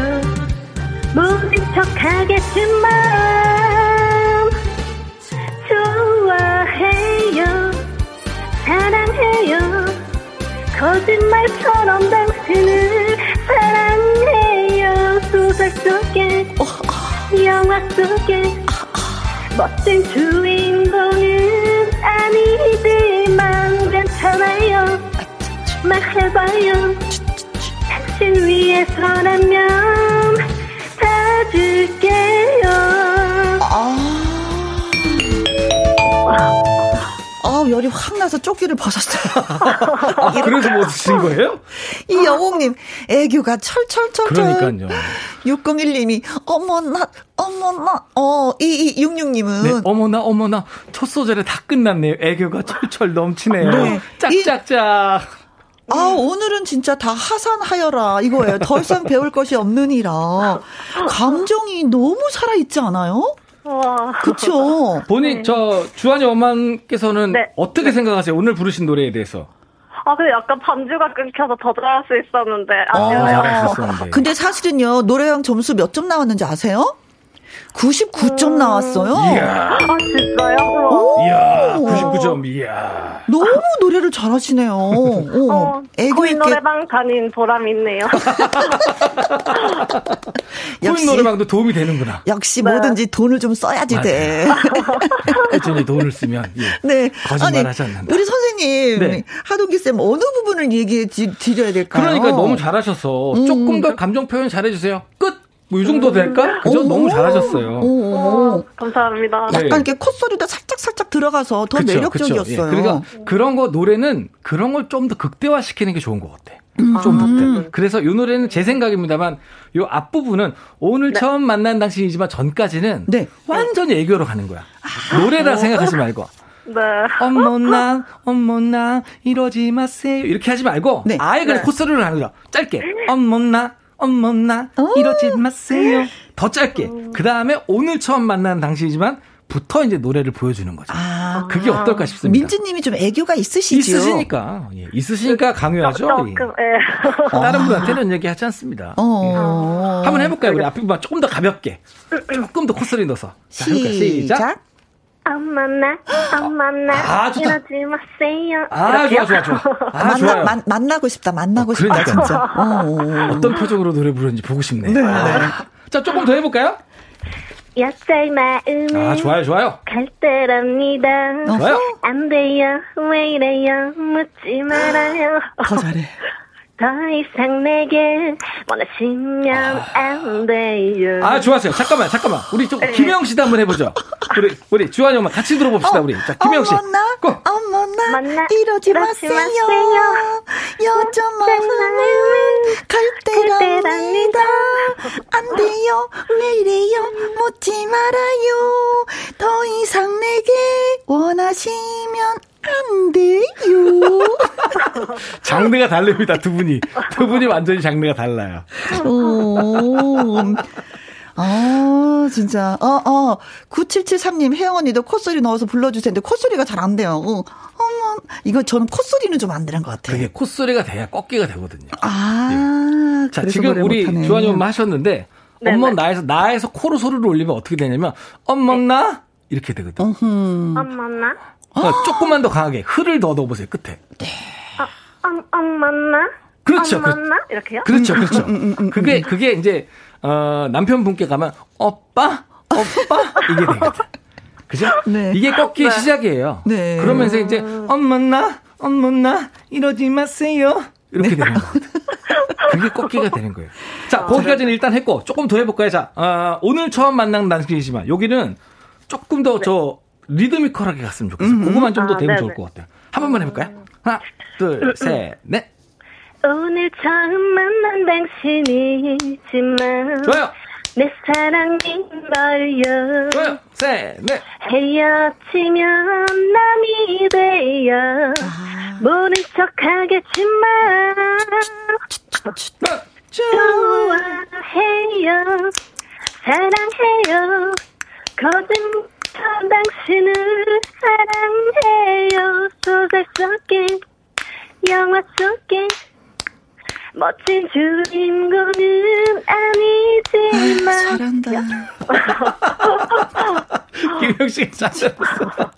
모른 척하겠지만 좋아해요. 사랑해요. 거짓말처럼 당신을 사랑해요. 소설 속에 영화 속에 멋진 주인공은 아니지만 괜찮아요. 말해봐요. 당신 위해서라면 다 줄게요. 아. 아우, 열이 확 나서 조끼를 벗었어요. 아, 그래서 못 드신 거예요? 이 영웅님, 애교가 철철철철. 그러니까요. 육공일님이, 어머나, 어머나, 어, 이이육육님은. 네, 어머나, 어머나, 첫 소절에 다 끝났네요. 애교가 철철 넘치네요. 네. 짝짝짝. 아, 오늘은 진짜 다 하산하여라 이거예요. 더 이상 배울 것이 없느니라. 감정이 너무 살아있지 않아요? 그렇죠. 본인 네. 저 주한이 엄마께서는 네. 어떻게 네. 생각하세요? 오늘 부르신 노래에 대해서. 아, 근데 약간 반주가 끊겨서 더 잘할 수 있었는데 아니에요. 아, 근데 사실은요 노래방 점수 몇 점 나왔는지 아세요? 구십구 점 음... 나왔어요. 이야. 아 진짜요? 오. 이야. 구십구 점. 이야. 너무 노래를 잘하시네요. 어, 애교 코인 있게. 노래방 다닌 보람이 있네요. 코인 노래방도 도움이 되는구나. 역시 네. 뭐든지 돈을 좀 써야지 맞아. 돼. 꾸준히 돈을 쓰면 예. 네. 거짓말하지 않는다. 우리 선생님 네. 하동기 쌤 어느 부분을 얘기해 드려야 될까요? 그러니까 너무 잘하셔서 음. 조금 더 감정 표현 잘해주세요. 끝. 뭐, 이 정도 될까? 그죠? 너무 잘하셨어요. 오, 오, 감사합니다. 약간 이렇게 콧소리도 살짝살짝 살짝 들어가서 더 그쵸, 매력적이었어요. 그쵸, 예. 그러니까 그런 거, 노래는 그런 걸 좀 더 극대화시키는 게 좋은 것 같아. 음. 좀 극대. 아. 그래서 이 노래는 제 생각입니다만, 이 앞부분은 오늘 네. 처음 만난 당신이지만 전까지는 네. 완전히 애교로 가는 거야. 아. 노래라 생각하지 말고. 네. 어머나, 어머나, 이러지 마세요. 이렇게 하지 말고, 네. 아예 그냥 네. 콧소리로 가는 거야. 짧게. 어머나. 어머나 이러지 마세요. 더 짧게. 그 다음에 오늘 처음 만난 당신이지만 부터 이제 노래를 보여주는 거죠. 아, 그게 어떨까 싶습니다. 민지님이 좀 애교가 있으시죠? 있으시니까. 예, 있으시니까 강요하죠. 조금, 예. 다른 분한테는 얘기하지 않습니다. 어. 예. 한번 해볼까요? 우리 앞부분만 조금 더 가볍게. 조금 더 콧소리 넣어서. 자, 해볼까요? 시작. 엄마나, 엄마나, 아, 이러지 마세요. 아, 좋아, 좋아, 좋아. 아, 만나, 좋아요. 만, 만나고 싶다, 만나고 어, 싶다, 진짜. 어, 어떤 표정으로 노래 부르는지 보고 싶네. 네. 아. 자, 조금 더 해볼까요? 여자의 마음은. 아, 좋아요, 좋아요. 갈대랍니다. 좋아요. 안 돼요, 왜 이래요, 묻지 말아요. 더 잘해. 더 이상 내게 원하시면 아. 안 돼요. 아, 좋았어요. 잠깐만, 잠깐만. 우리 좀 김영 씨도 한번 해보죠. 우리, 우리 주환이 엄마 같이 들어봅시다, 어, 우리. 자, 김혜영 씨. 어머나, 고. 어머나, 이러지 마세요. 여자 마음을 갈 때랍니다. 안 돼요, 왜 이래요, 묻지 말아요. 더 이상 내게 원하시면 안 돼요. 장르가 다릅니다, 두 분이. 두 분이 완전히 장르가 달라요. 오. 아, 진짜. 어, 어. 구칠칠삼 님, 혜영 언니도 콧소리 넣어서 불러주세요. 근데 콧소리가 잘 안 돼요. 어, 어머. 이거 저는 콧소리는 좀 안 되는 것 같아요. 그게 콧소리가 돼야 꺾기가 되거든요. 아. 예. 자, 지금 우리 주환이 엄마 하셨는데, 엄마 나에서, 나에서 코로 소리를 올리면 어떻게 되냐면, 엄마 나? 이렇게 되거든요. 엄마 나? 그러니까 조금만 더 강하게, 흐를 더 넣어보세요, 끝에. 네. 엄마 나? 그렇죠. 엄마 나? 이렇게요? 그렇죠, 그렇죠. 그게, 그게 이제, 어, 남편분께 가면, 오빠? 오빠? 이게 되거든. 그죠? 네. 이게 꺾기의 시작이에요. 네. 그러면서 이제, 엄마나, 엄마나, 이러지 마세요. 이렇게 네. 되는 거거든. 그게 꺾기가 되는 거예요. 자, 거기까지는 일단 했고, 조금 더 해볼까요? 자, 어, 오늘 처음 만난 단식이지만, 여기는 조금 더 네. 저, 리드미컬하게 갔으면 좋겠어요. 음음. 그거만 좀 더 되면 아, 좋을 것 같아요. 한 번만 해볼까요? 하나, 둘, 셋, 넷. 오늘 처음 만난 당신이지만 좋아요. 내 사랑인걸요. 좋아요. 셋, 넷. 헤어지면 남이 돼요. 아. 모른 척하겠지만 좋아해요. 사랑해요. 거듭한 당신을 사랑해요. 소설 속에 영화 속에 멋진 주인공은 아니지만. 아유, 잘한다. 김영식이 잘한다.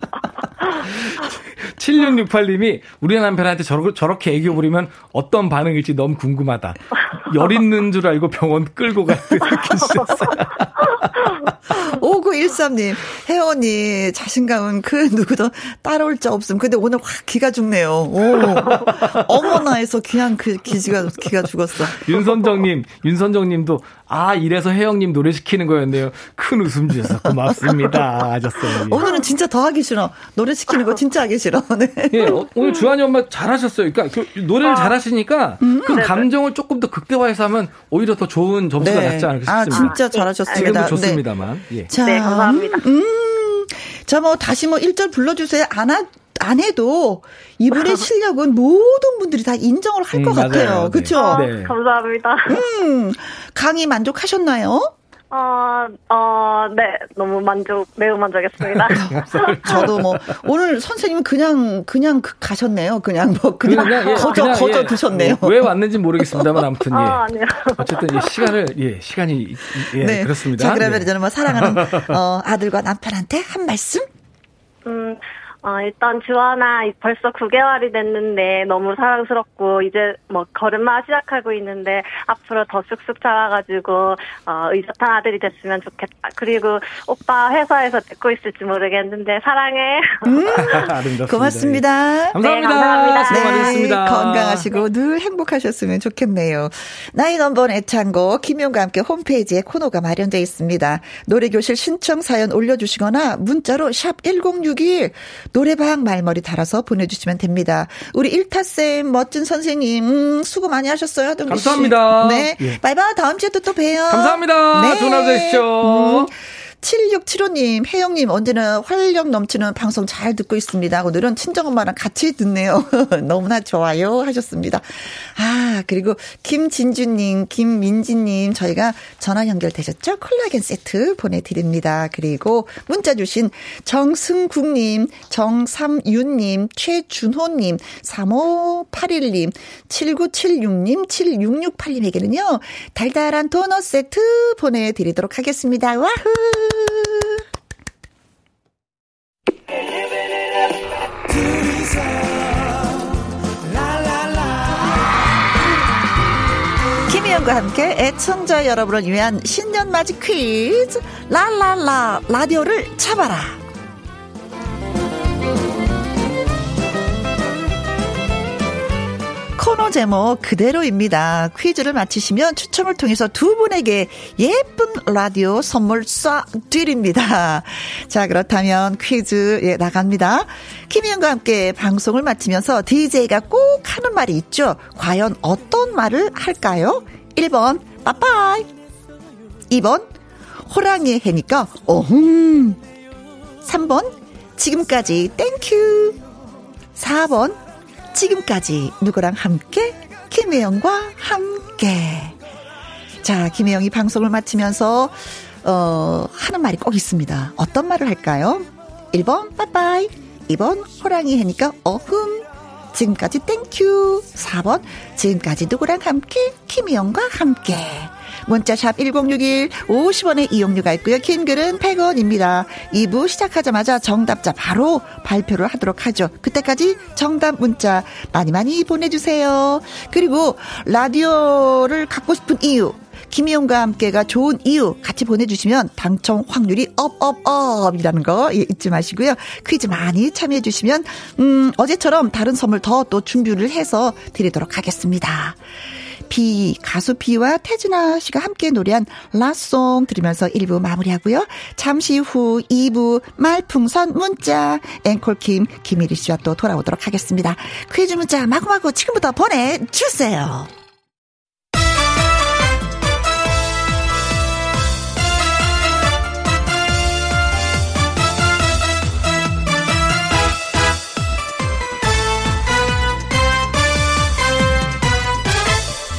칠육육팔 님이 우리 남편한테 저러, 저렇게 애교 부리면 어떤 반응일지 너무 궁금하다. 열 있는 줄 알고 병원 끌고 갈 때 느끼셨어요. 오구일삼 님, 혜원이 자신감은 그 누구도 따라올 자 없음. 근데 오늘 확 기가 죽네요. 오. 어머나에서 그냥 그 기지가, 기가 죽었어. 윤선정님, 윤선정님도 아, 이래서 혜영님 노래 시키는 거였네요. 큰 웃음 주셔서 고맙습니다. 하셨어요. 오늘은 진짜 더 하기 싫어. 노래 시키는 거 진짜 하기 싫어. 네. 예, 오늘 주한이 엄마 잘하셨어요. 그러니까 노래를 아. 잘하시니까 음. 그 네네. 감정을 조금 더 극대화해서 하면 오히려 더 좋은 점수가 네. 낮지 않을까 싶습니다. 아, 진짜 잘하셨습니다. 지금은 좋습니다만. 네. 예. 자, 네, 감사합니다. 음, 자, 뭐 다시 뭐 일 절 불러주세요. 안 하. 안 해도 이분의 실력은 모든 분들이 다 인정을 할 것 음, 같아요. 그렇죠? 아, 네. 감사합니다. 음, 강의 만족하셨나요? 어, 어, 네. 너무 만족, 매우 만족했습니다. 저도 뭐, 오늘 선생님은 그냥, 그냥 가셨네요. 그냥 뭐, 그냥, 그냥 예, 거저, 그냥, 거저 예, 두셨네요. 왜 왔는지 모르겠습니다만, 아무튼. 예. 아, 아니요. 어쨌든, 예, 시간을, 예, 시간이, 예, 네. 그렇습니다. 자, 그러면 예. 저는 뭐, 사랑하는, 어, 아들과 남편한테 한 말씀? 음. 어, 일단, 주환아, 벌써 아홉 개월이 됐는데, 너무 사랑스럽고, 이제, 뭐, 걸음마 시작하고 있는데, 앞으로 더 쑥쑥 자라가지고, 어, 의젓한 아들이 됐으면 좋겠다. 그리고, 오빠 회사에서 듣고 있을지 모르겠는데, 사랑해. 음, 아름답습니다. 고맙습니다. 예. 감사합니다. 네, 감사합니다. 수고 많으셨습니다. 네, 건강하시고, 늘 행복하셨으면 좋겠네요. 나이 넘버 애창곡, 김용과 함께 홈페이지에 코너가 마련되어 있습니다. 노래교실 신청 사연 올려주시거나, 문자로 샵 천육십일, 노래방 말머리 달아서 보내주시면 됩니다. 우리 일타쌤 멋진 선생님 음, 수고 많이 하셨어요. 하동기 씨. 감사합니다. 네, 예. 바이바이. 다음 주에 또, 또 봬요. 감사합니다. 네. 전화 주십시오. 음. 칠육칠오 님, 혜영님, 언제나 활력 넘치는 방송 잘 듣고 있습니다. 오늘은 친정엄마랑 같이 듣네요. 너무나 좋아요. 하셨습니다. 아, 그리고 김진주님, 김민지님, 저희가 전화 연결되셨죠? 콜라겐 세트 보내드립니다. 그리고 문자 주신 정승국님, 정삼윤님, 최준호님, 삼오팔일 님, 칠구칠육 님, 칠육육팔 님에게는요, 달달한 도넛 세트 보내드리도록 하겠습니다. 와후! 김희영과 함께 애청자 여러분을 위한 신년맞이 퀴즈 라라라 라디오를 잡아라. 코너 신청 제목 그대로입니다. 퀴즈를 마치시면 추첨을 통해서 두 분에게 예쁜 라디오 선물 쏴드립니다. 자, 그렇다면 퀴즈 예 나갑니다. 김희영과 함께 방송을 마치면서 디제이가 꼭 하는 말이 있죠. 과연 어떤 말을 할까요? 일 번 빠빠이, 이 번 호랑이 해니까 어흥, 삼 번 지금까지 땡큐, 사 번 지금까지 누구랑 함께, 김혜영과 함께. 자, 김혜영이 방송을 마치면서 어, 하는 말이 꼭 있습니다. 어떤 말을 할까요? 일 번 빠빠이, 이 번 호랑이 해니까 어흥, 지금까지 땡큐, 사 번 지금까지 누구랑 함께, 김혜영과 함께. 문자샵 일공육일 오십 원의 이용료가 있고요. 긴 글은 백 원입니다. 이 부 시작하자마자 정답자 바로 발표를 하도록 하죠. 그때까지 정답 문자 많이 많이 보내주세요. 그리고 라디오를 갖고 싶은 이유, 김희용과 함께가 좋은 이유 같이 보내주시면 당첨 확률이 업업업이라는 거 잊지 마시고요. 퀴즈 많이 참여해 주시면 음, 어제처럼 다른 선물 더 또 준비를 해서 드리도록 하겠습니다. 비, 가수 비와 태진아 씨가 함께 노래한 라송 들으면서 일 부 마무리하고요. 잠시 후 이 부 말풍선 문자 앵콜킴 김일희 씨와 또 돌아오도록 하겠습니다. 퀴즈 문자 마구마구 지금부터 보내주세요.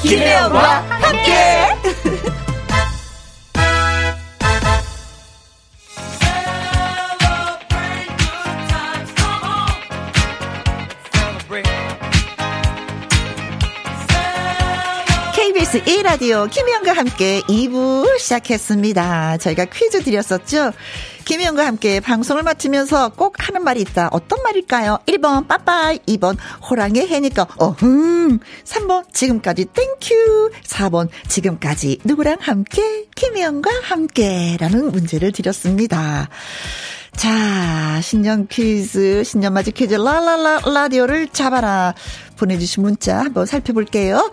김혜영과 함께 케이비에스 일 라디오 김혜영과 함께 이 부 시작했습니다. 저희가 퀴즈 드렸었죠. 김혜영과 함께 방송을 마치면서 꼭 하는 말이 있다. 어떤 말일까요? 일 번 빠빠이, 이 번 호랑이 해니까 어흥, 삼 번 지금까지 땡큐, 사 번 지금까지 누구랑 함께, 김혜영과 함께라는 문제를 드렸습니다. 자, 신년 퀴즈, 신년 맞이 퀴즈 라라라 라디오를 잡아라 보내주신 문자 한번 살펴볼게요.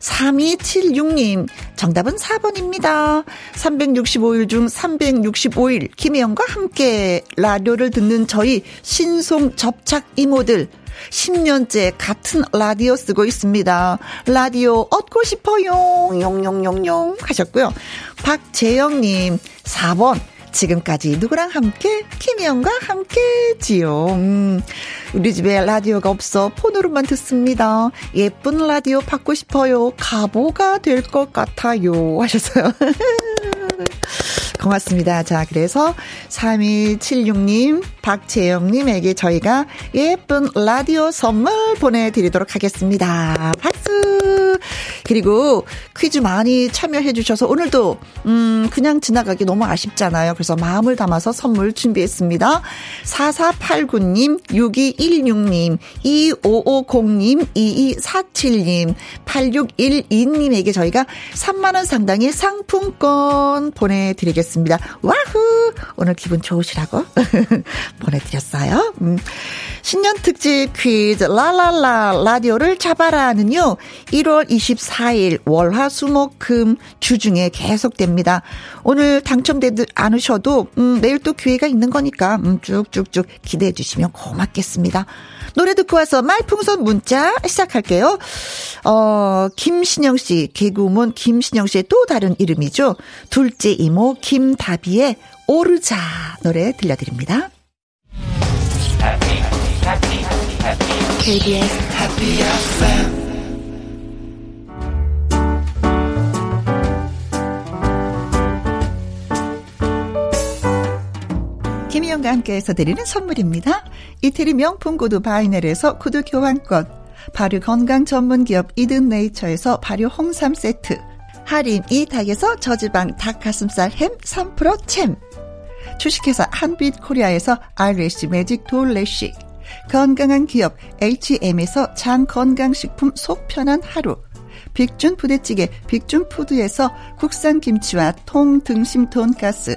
삼이칠육 님 정답은 사 번입니다. 삼백육십오 일 중 삼백육십오 일 김혜영과 함께 라디오를 듣는 저희 신송 접착 이모들 십 년째 같은 라디오 쓰고 있습니다. 라디오 얻고 싶어요 용용용용 하셨고요. 박재영님 사 번 지금까지 누구랑 함께, 김혜영과 함께지요. 음, 우리 집에 라디오가 없어 폰으로만 듣습니다. 예쁜 라디오 받고 싶어요. 가보가 될 것 같아요 하셨어요. 고맙습니다. 자, 그래서 삼이칠육 님 박재영님에게 저희가 예쁜 라디오 선물 보내드리도록 하겠습니다. 박수. 그리고 퀴즈 많이 참여해 주셔서 오늘도 음 그냥 지나가기 너무 아쉽잖아요. 그래서 마음을 담아서 선물 준비했습니다. 사사팔구 님 육이일육 님 이오오공 님 이이사칠 님 팔육일이 님에게 저희가 삼만 원 상당의 상품권 보내드리겠습니다. 와후, 오늘 기분 좋으시라고 보내드렸어요. 음. 신년 특집 퀴즈 라라라 라디오를 잡아라는요 일월 이십사일 월화수목금 주중에 계속됩니다. 오늘 당첨되지 않으셔도 음, 내일 또 기회가 있는 거니까 음, 쭉쭉쭉 기대해 주시면 고맙겠습니다. 노래 듣고 와서 말풍선 문자 시작할게요. 어, 김신영 씨, 개그우먼 김신영 씨의 또 다른 이름이죠. 둘째 이모 김다비의 오르자 노래 들려드립니다. Happy, happy, happy, 케이비에스 Happy 에프엠 김희영과 함께해서 드리는 선물입니다. 이태리 명품 구두 바이넬에서 구두 교환권, 발효 건강 전문 기업 이든 네이처에서 발효 홍삼 세트, 할인 이 닭에서 저지방 닭 가슴살 햄 삼 퍼센트 챔, 주식회사 한빛 코리아에서 알래시 매직 돌래시, 건강한 기업 에이치엠에서 장건강식품 속 편한 하루, 빅준 부대찌개 빅준푸드에서 국산 김치와 통등심 돈가스,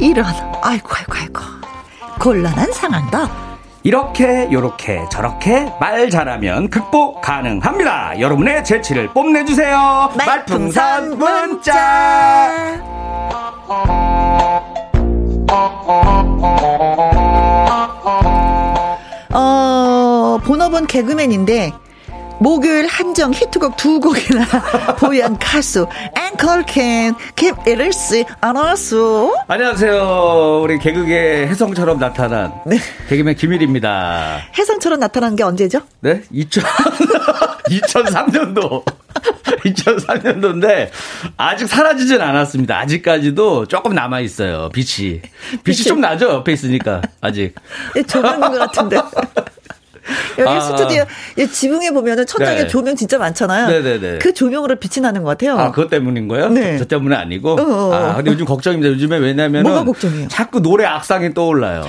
이런, 아이고 아이고 아이고, 곤란한 상황도 이렇게 요렇게 저렇게 말 잘하면 극복 가능합니다. 여러분의 재치를 뽐내주세요. 말풍선, 말풍선 문자. 어, 본업은 개그맨인데 목요일 한정 히트곡 두 곡이나 보유한 가수 앵콜킴 김일희 씨, 안녕하세요. 안녕하세요. 우리 개그계 혜성처럼 나타난, 네, 개그맨 김일희입니다. 혜성처럼 나타난 게 언제죠? 네, 이천, 이천삼 년도 이천삼 년도인데 아직 사라지진 않았습니다. 아직까지도 조금 남아 있어요. 빛이 빛이, 빛이. 좀 나죠, 옆에 있으니까. 아직 조명인 것 같은데. 여기 아, 스튜디오 지붕에 보면은 천장에, 네, 조명 진짜 많잖아요. 네네네. 그 조명으로 빛이 나는 것 같아요. 아, 그것 때문인 거예요? 네. 저 때문은 아니고. 어어. 아, 근데 요즘 걱정입니다. 요즘에 왜냐면은 뭐가 걱정이에요? 자꾸 노래 악상이 떠올라요.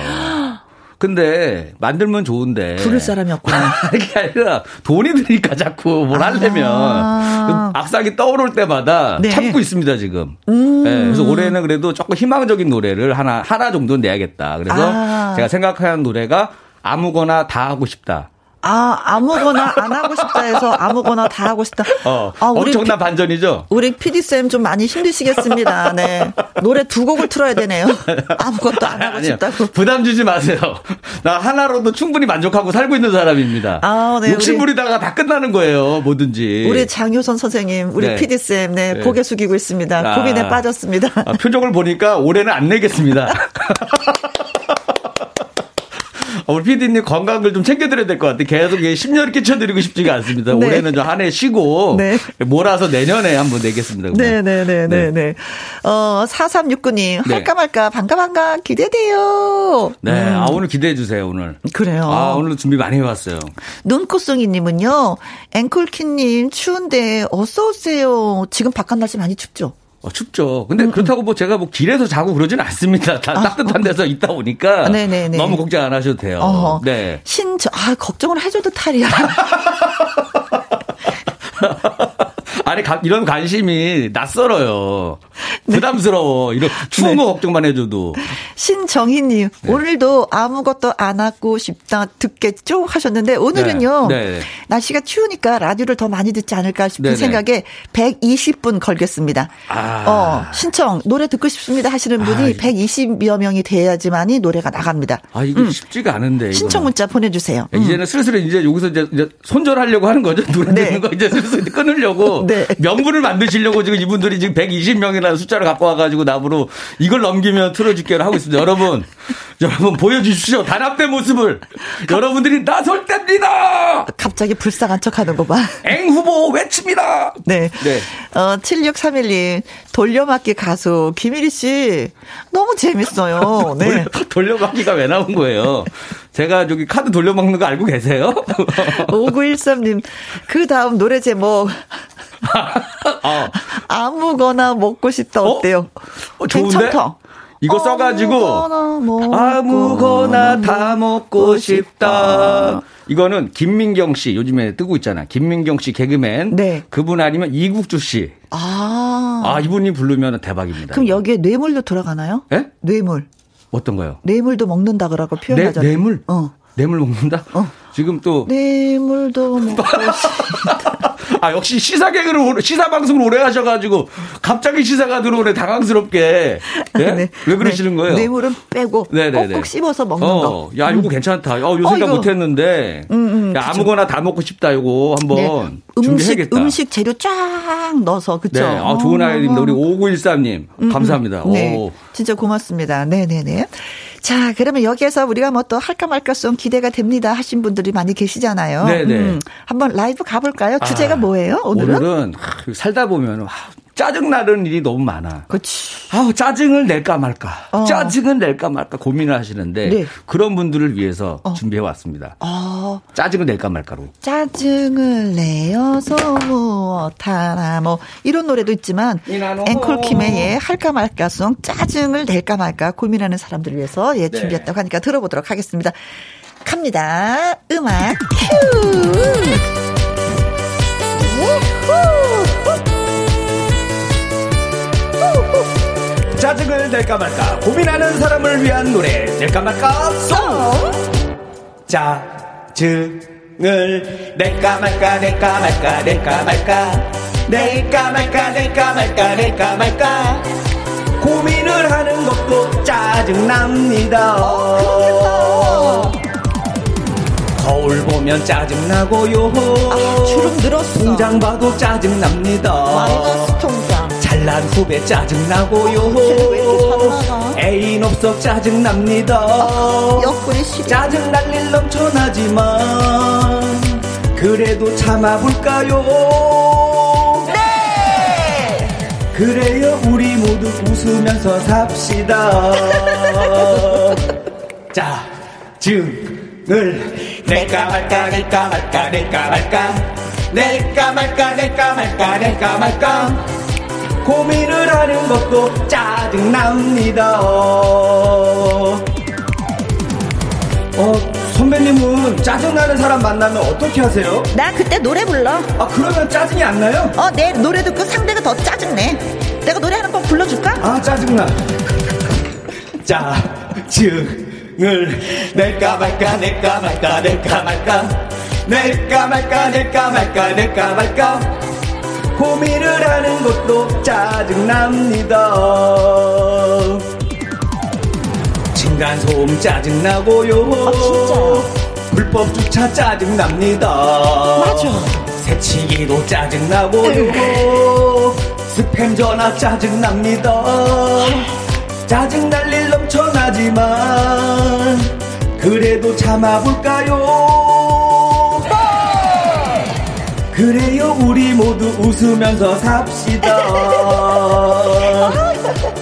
근데 만들면 좋은데 부를 사람이 없구나. 그게 아니라 돈이 드니까 자꾸 뭘 하려면 아. 악상이 떠오를 때마다, 네, 참고 있습니다 지금. 음. 네, 그래서 올해는 그래도 조금 희망적인 노래를 하나 하나 정도 내야겠다. 그래서 아. 제가 생각하는 노래가 아무거나 다 하고 싶다. 아, 아무거나 안 하고 싶다 해서 아무거나 다 하고 싶다. 어, 아, 우리 엄청난 피, 반전이죠? 우리 피디쌤 좀 많이 힘드시겠습니다. 네. 노래 두 곡을 틀어야 되네요. 아무것도 안 하고 아니요. 싶다고. 부담 주지 마세요. 나 하나로도 충분히 만족하고 살고 있는 사람입니다. 아, 네. 욕심 부리다가 다 끝나는 거예요, 뭐든지. 우리 장효선 선생님, 우리, 네, 피디쌤, 네, 네, 고개 숙이고 있습니다. 아, 고민에 빠졌습니다. 아, 표정을 보니까 올해는 안 내겠습니다. 우리 피디님 건강을 좀 챙겨드려야 될 것 같아요. 계속 심려를 끼쳐드리고 싶지가 않습니다. 네. 올해는 좀 한 해 쉬고, 네, 몰아서 내년에 한번 내겠습니다. 네네네네. 네. 네. 어, 사삼육구 님, 네, 할까 말까 반가 반가 기대돼요. 네. 음. 아, 오늘 기대해 주세요 오늘. 그래요. 아, 오늘 준비 많이 해왔어요. 눈꽃송이님은요, 앵콜킴님 추운데 어서 오세요. 지금 바깥 날씨 많이 춥죠? 어, 춥죠. 근데 음, 그렇다고 뭐 제가 뭐 길에서 자고 그러진 않습니다. 다, 아, 따뜻한 데서 있다 보니까. 아, 네네네. 너무 걱정 안 하셔도 돼요. 어허. 네. 신, 아, 걱정을 해줘도 탈이야. 아니, 가, 이런 관심이 낯설어요. 네. 부담스러워. 이런 추운 거, 네, 걱정만 해줘도. 신정희님, 네, 오늘도 아무것도 안 하고 싶다 듣겠죠? 하셨는데, 오늘은요, 네. 네. 날씨가 추우니까 라디오를 더 많이 듣지 않을까 싶은, 네, 생각에 백이십 분 걸겠습니다. 아. 어, 신청, 노래 듣고 싶습니다 하시는 분이 아, 백이십여 명이 돼야지만이 노래가 나갑니다. 아, 이게 음. 쉽지가 않은데. 이거는. 신청 문자 보내주세요. 음. 이제는 슬슬 이제 여기서 이제, 이제 손절하려고 하는 거죠. 노래, 네, 듣는 거 이제 슬슬 끊으려고. 네. 명분을 만드시려고 지금 이분들이 지금 백이십 명이라는 숫자를 갖고 와가지고 나무로 이걸 넘기면 틀어줄게를 하고 있습니다. 여러분, 여러분 보여주십시오. 단합된 모습을. 갑... 여러분들이 나설 때입니다. 갑자기 불쌍한 척하는 거 봐. 앵 후보 외칩니다. 네. 네. 어, 칠육삼일 님, 돌려막기 가수 김일희 씨 너무 재밌어요. 네. 돌려막기가 왜 나온 거예요? 제가 저기 카드 돌려먹는 거 알고 계세요? 오구일삼 님, 그 다음 노래 제목. 아. 아무거나 먹고 싶다 어때요? 어? 좋은데? 괜찮다. 이거 써가지고 아무거나, 먹고, 아무거나 다 먹고 싶다. 이거는 김민경 씨 요즘에 뜨고 있잖아. 김민경 씨 개그맨. 네. 그분 아니면 이국주 씨. 아, 아 이분이 부르면 대박입니다. 그럼 여기에 뇌물도 들어가나요? 네? 뇌물. 어떤 거요? 뇌물도 먹는다 그러고 표현하잖아요. 뇌, 뇌물? 어. 뇌물 먹는다? 어. 지금 또 뇌물도 먹고 싶다. 아, 역시 시사 개그를 시사 방송을 오래 하셔가지고 갑자기 시사가 들어오네. 당황스럽게. 네? 네. 왜 그러시는 거예요? 뇌물은 빼고 네네네. 꼭꼭 씹어서 먹는 어, 거. 야, 이거 음. 괜찮다. 어, 요 생각 어, 못했는데. 음, 음, 야, 아무거나 다 먹고 싶다. 이거 한번 네. 음식 준비해야겠다. 음식 재료 쫙 넣어서 그렇죠. 네. 아, 좋은 아이디어입니다. 우리 오구일삼 님 음, 감사합니다. 음. 네. 진짜 고맙습니다. 네네네. 자, 그러면 여기에서 우리가 뭐 또 할까 말까 좀 기대가 됩니다 하신 분들이 많이 계시잖아요. 네네. 음, 한번 라이브 가볼까요? 주제가 아, 뭐예요? 오늘은, 오늘은 아, 살다 보면 아, 짜증나는 일이 너무 많아. 그렇지. 아, 짜증을 낼까 말까. 어. 짜증을 낼까 말까 고민을 하시는데 네. 그런 분들을 위해서 어. 준비해 왔습니다. 어. 짜증을 낼까 말까로. 짜증을 내어서 무엇하나 뭐 이런 노래도 있지만 앵콜킴의 예, 할까 말까송 짜증을 낼까 말까 고민하는 사람들을 위해서 예, 네. 준비했다고 하니까 들어보도록 하겠습니다. 갑니다. 음악 큐. 짜증을 낼까 말까 고민하는 사람을 위한 노래 낼까 말까 송. 짜증을 낼까 말까 낼까 말까 낼까 말까 낼까 말까 낼까 말까 낼까 말까 고민을 하는 것도 짜증납니다. 어, 거울 보면 짜증나고요. 아, 주름 늘었어. 통장 봐도 짜증납니다. 마이너스 통장. 잘난 후배 짜증나고요. 어, 애인 없어 짜증납니다. 어, 짜증날 일 넘쳐나지만 그래도 참아볼까요? 네. 그래요 우리 모두 웃으면서 삽시다. 짜증을 낼까 말까 낼까 말까 낼까 말까 낼까 말까 낼까 말까 낼까 말까 고민을 하는 것도 짜증납니다. 어, 선배님은 짜증나는 사람 만나면 어떻게 하세요? 나 그때 노래 불러. 아, 그러면 짜증이 안 나요? 어, 내 노래 듣고 상대가 더 짜증내. 내가 노래 하는 법 불러줄까? 아, 짜증나. 짜증을 낼까 말까 낼까 말까 낼까 말까 낼까 말까 낼까 말까 낼까 말까 고민을 하는 것도 짜증납니다. 층간소음 짜증나고요. 아, 진짜. 불법 주차 짜증납니다. 맞아. 새치기도 짜증나고요. 스팸 전화 짜증납니다. 짜증날 일 넘쳐나지만 그래도 참아볼까요? 그래요 우리 모두 웃으면서 삽시다.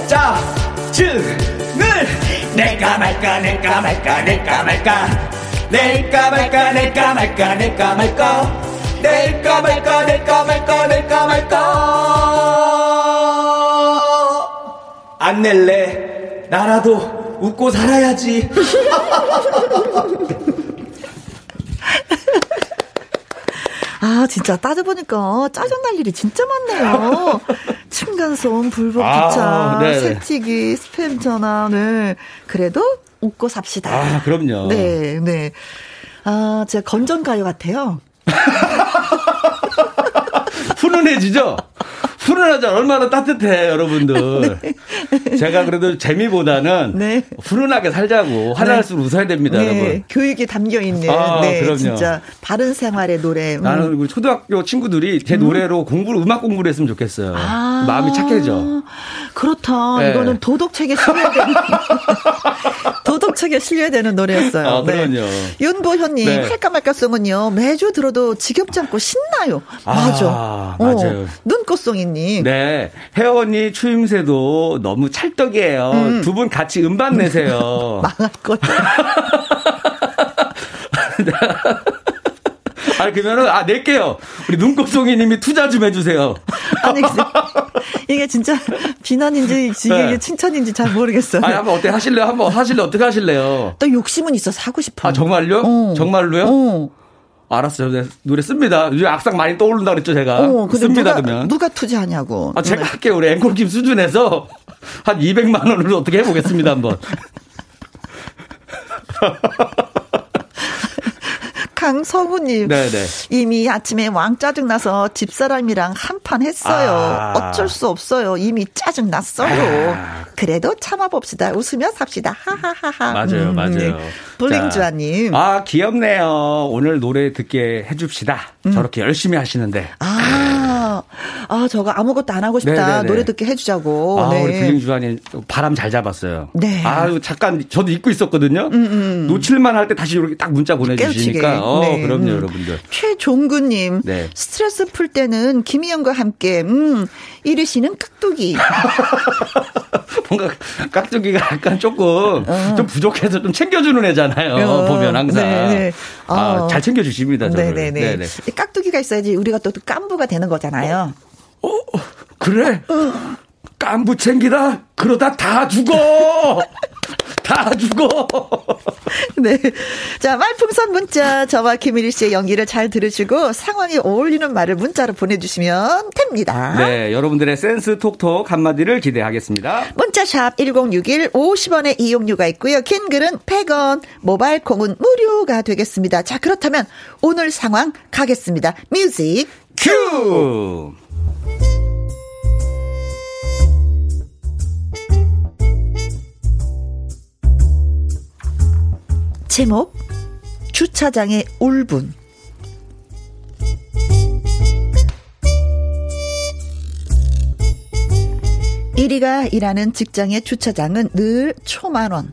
짜증을 낼까 말까 낼까 말까 낼까 말까 낼까 말까 낼까 말까 낼까 말까 낼까 말까 낼까 말까 낼까 말까 안 낼래. 나라도 웃고 살아야지. 아, 진짜 따져보니까 짜증날 일이 진짜 많네요. 층간소음, 불법 주차, 아, 새치기, 스팸 전화. 네. 그래도 웃고 삽시다. 아, 그럼요. 네, 네. 아, 제가 건전가요 같아요. 훈훈해지죠? 훈훈하자. 얼마나 따뜻해, 여러분들. 네. 제가 그래도 재미보다는 네. 훈훈하게 살자고. 하나할수록 네. 웃어야 됩니다, 네. 여러분. 교육이 담겨있는. 아, 네, 그럼요. 진짜 바른 생활의 노래. 음. 나는 초등학교 친구들이 제 노래로 음. 공부를, 음악 공부를 했으면 좋겠어요. 아, 마음이 착해져. 그렇다. 네. 이거는 도덕책에 실려야 되는, 도덕책에 실려야 되는 노래였어요. 아, 그럼요. 네. 윤보현님, 네. 할까 말까송은요, 매주 들어도 지겹지 않고 신나요. 맞아. 아, 맞아요. 어, 눈꽃송이 네. 혜원 언니 추임새도 너무 찰떡이에요. 음. 두 분 같이 음반 내세요. 망할 거야. 아니, 그러면은, 아, 낼게요. 우리 눈곱송이님이 투자 좀 해주세요. 아니, 이게 진짜 비난인지, 이게 네. 칭찬인지 잘 모르겠어요. 아니, 한번 어때? 하실래요? 한번 하실래? 어떻게 하실래요? 또 욕심은 있어. 사고 싶어. 아, 정말요? 어. 정말로요? 어. 알았어요. 네, 노래 씁니다. 요즘 악상 많이 떠오른다 그랬죠, 제가. 어, 씁니다, 누가, 그러면. 누가 투자하냐고. 아, 제가 할게요. 우리 앵콜킴 수준에서 한 이백만 원으로 어떻게 해보겠습니다, 한번. 강서구님. 네네. 이미 아침에 왕 짜증나서 집사람이랑 한판 했어요. 아. 어쩔 수 없어요. 이미 짜증났어요. 아. 그래도 참아봅시다. 웃으며 삽시다. 하하하하. 맞아요. 음, 맞아요. 네. 블링주아님. 아 귀엽네요. 오늘 노래 듣게 해줍시다. 음. 저렇게 열심히 하시는데. 아, 아 저거 아무것도 안 하고 싶다. 네네네. 노래 듣게 해주자고. 아, 네. 우리 블링주아님 바람 잘 잡았어요. 네. 아유 잠깐 저도 잊고 있었거든요. 음, 음. 놓칠만 할 때 다시 이렇게 딱 문자 보내주시니까. 어, 네. 그럼요 여러분들. 최종근님. 네. 스트레스 풀 때는 김희영과 함께 음, 이르시는 깍두기. 뭔가 깍두기가 약간 조금 어. 좀 부족해서 좀 챙겨주는 애잖아요. 어. 보면 항상 네네. 어. 아, 잘 챙겨주십니다. 저를. 네네네. 네네. 깍두기가 있어야지 우리가 또, 또 깐부가 되는 거잖아요. 어, 어? 그래? 어. 깐부 챙기다 그러다 다 죽어. 다 죽어. 네. 자, 말풍선 문자. 저와 김일희 씨의 연기를 잘 들으시고 상황에 어울리는 말을 문자로 보내주시면 됩니다. 네. 여러분들의 센스 톡톡 한마디를 기대하겠습니다. 문자샵 일공육일 오십 원의 이용료가 있고요. 긴 글은 백 원, 모바일 콩은 무료가 되겠습니다. 자, 그렇다면 오늘 상황 가겠습니다. 뮤직 큐! 제목 주차장의 울분. 이리가 일하는 직장의 주차장은 늘 초만 원.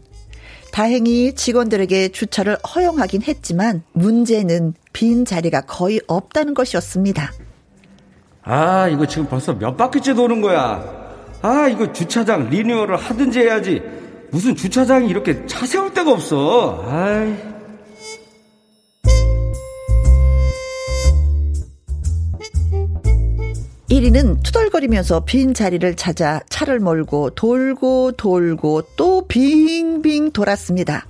다행히 직원들에게 주차를 허용하긴 했지만 문제는 빈 자리가 거의 없다는 것이었습니다. 아 이거 지금 벌써 몇 바퀴째 도는 거야. 아 이거 주차장 리뉴얼을 하든지 해야지. 무슨 주차장이 이렇게 차 세울 데가 없어. 아이. 일 위는 투덜거리면서 빈 자리를 찾아 차를 몰고 돌고 돌고 또 빙빙 돌았습니다.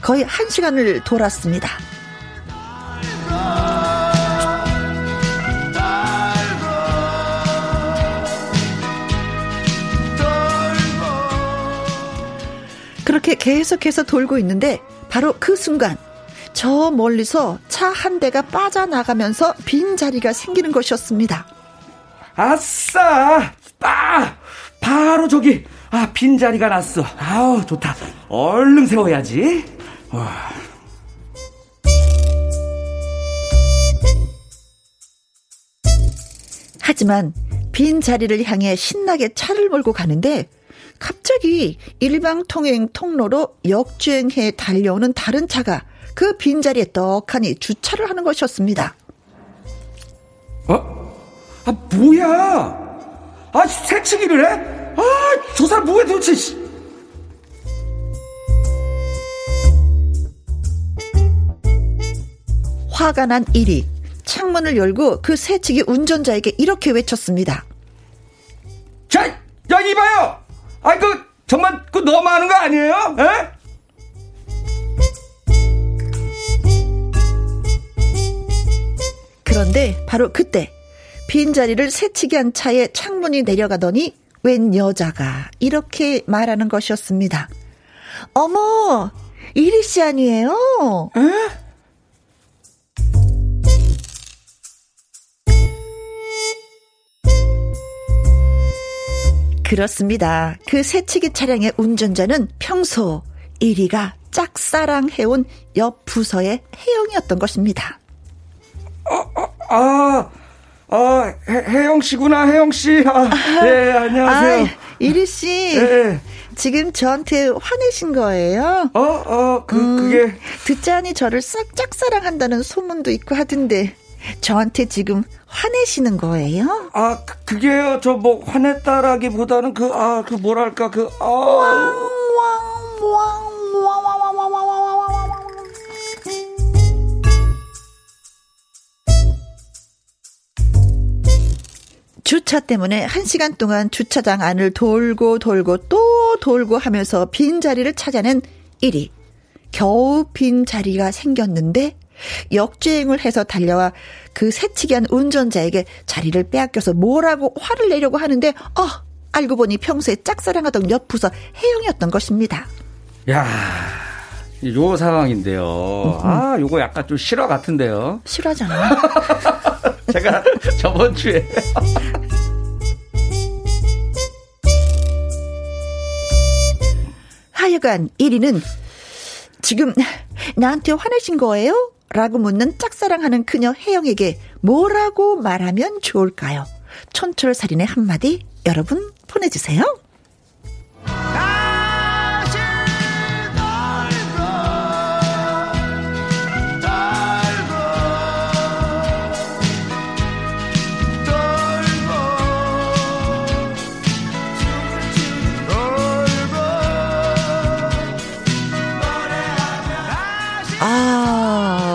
거의 한 시간을 돌았습니다. 그렇게 계속해서 돌고 있는데 바로 그 순간 저 멀리서 차 한 대가 빠져나가면서 빈자리가 생기는 것이었습니다. 아싸! 아! 바로 저기 아 빈자리가 났어. 아우 좋다. 얼른 세워야지. 와. 하지만 빈자리를 향해 신나게 차를 몰고 가는데 갑자기 일방 통행 통로로 역주행해 달려오는 다른 차가 그 빈자리에 떡하니 주차를 하는 것이었습니다. 어? 아 뭐야? 아 새치기를 해? 아 저 사람 뭐해 도대체? 화가 난 일이 창문을 열고 그 새치기 운전자에게 이렇게 외쳤습니다. 자 여기 봐요. 아이, 그, 정말, 그, 너무 하는 거 아니에요? 에? 그런데, 바로 그때, 빈자리를 새치기 한 차에 창문이 내려가더니, 웬 여자가 이렇게 말하는 것이었습니다. 어머, 이리 씨 아니에요? 에? 그렇습니다. 그 새치기 차량의 운전자는 평소 이리가 짝사랑해온 옆 부서의 혜영이었던 것입니다. 어, 어, 아, 아, 혜영 씨구나, 혜영 씨. 아, 아, 네, 안녕하세요. 아, 이리 씨. 네. 지금 저한테 화내신 거예요? 어, 어, 그, 음, 그게. 듣자니 저를 싹 짝사랑한다는 소문도 있고 하던데. 저한테 지금 화내시는 거예요? 아, 그, 그게요. 저 뭐 화냈다라기보다는 그 아, 그 뭐랄까 그 아. 주차 때문에 한 시간 동안 주차장 안을 돌고 돌고 또 돌고 하면서 빈 자리를 찾아낸 일 위. 겨우 빈 자리가 생겼는데 역주행을 해서 달려와 그 새치기한 운전자에게 자리를 빼앗겨서 뭐라고 화를 내려고 하는데 어 알고 보니 평소에 짝사랑하던 옆부서 혜영이었던 것입니다. 야 요 상황인데요. 아, 요거 약간 좀 실화 같은데요. 실화잖아요. 제가 저번 주에 하여간 일 위는 지금 나한테 화내신 거예요? 라고 묻는 짝사랑하는 그녀 혜영에게 뭐라고 말하면 좋을까요? 촌철살인의 한마디 여러분 보내주세요.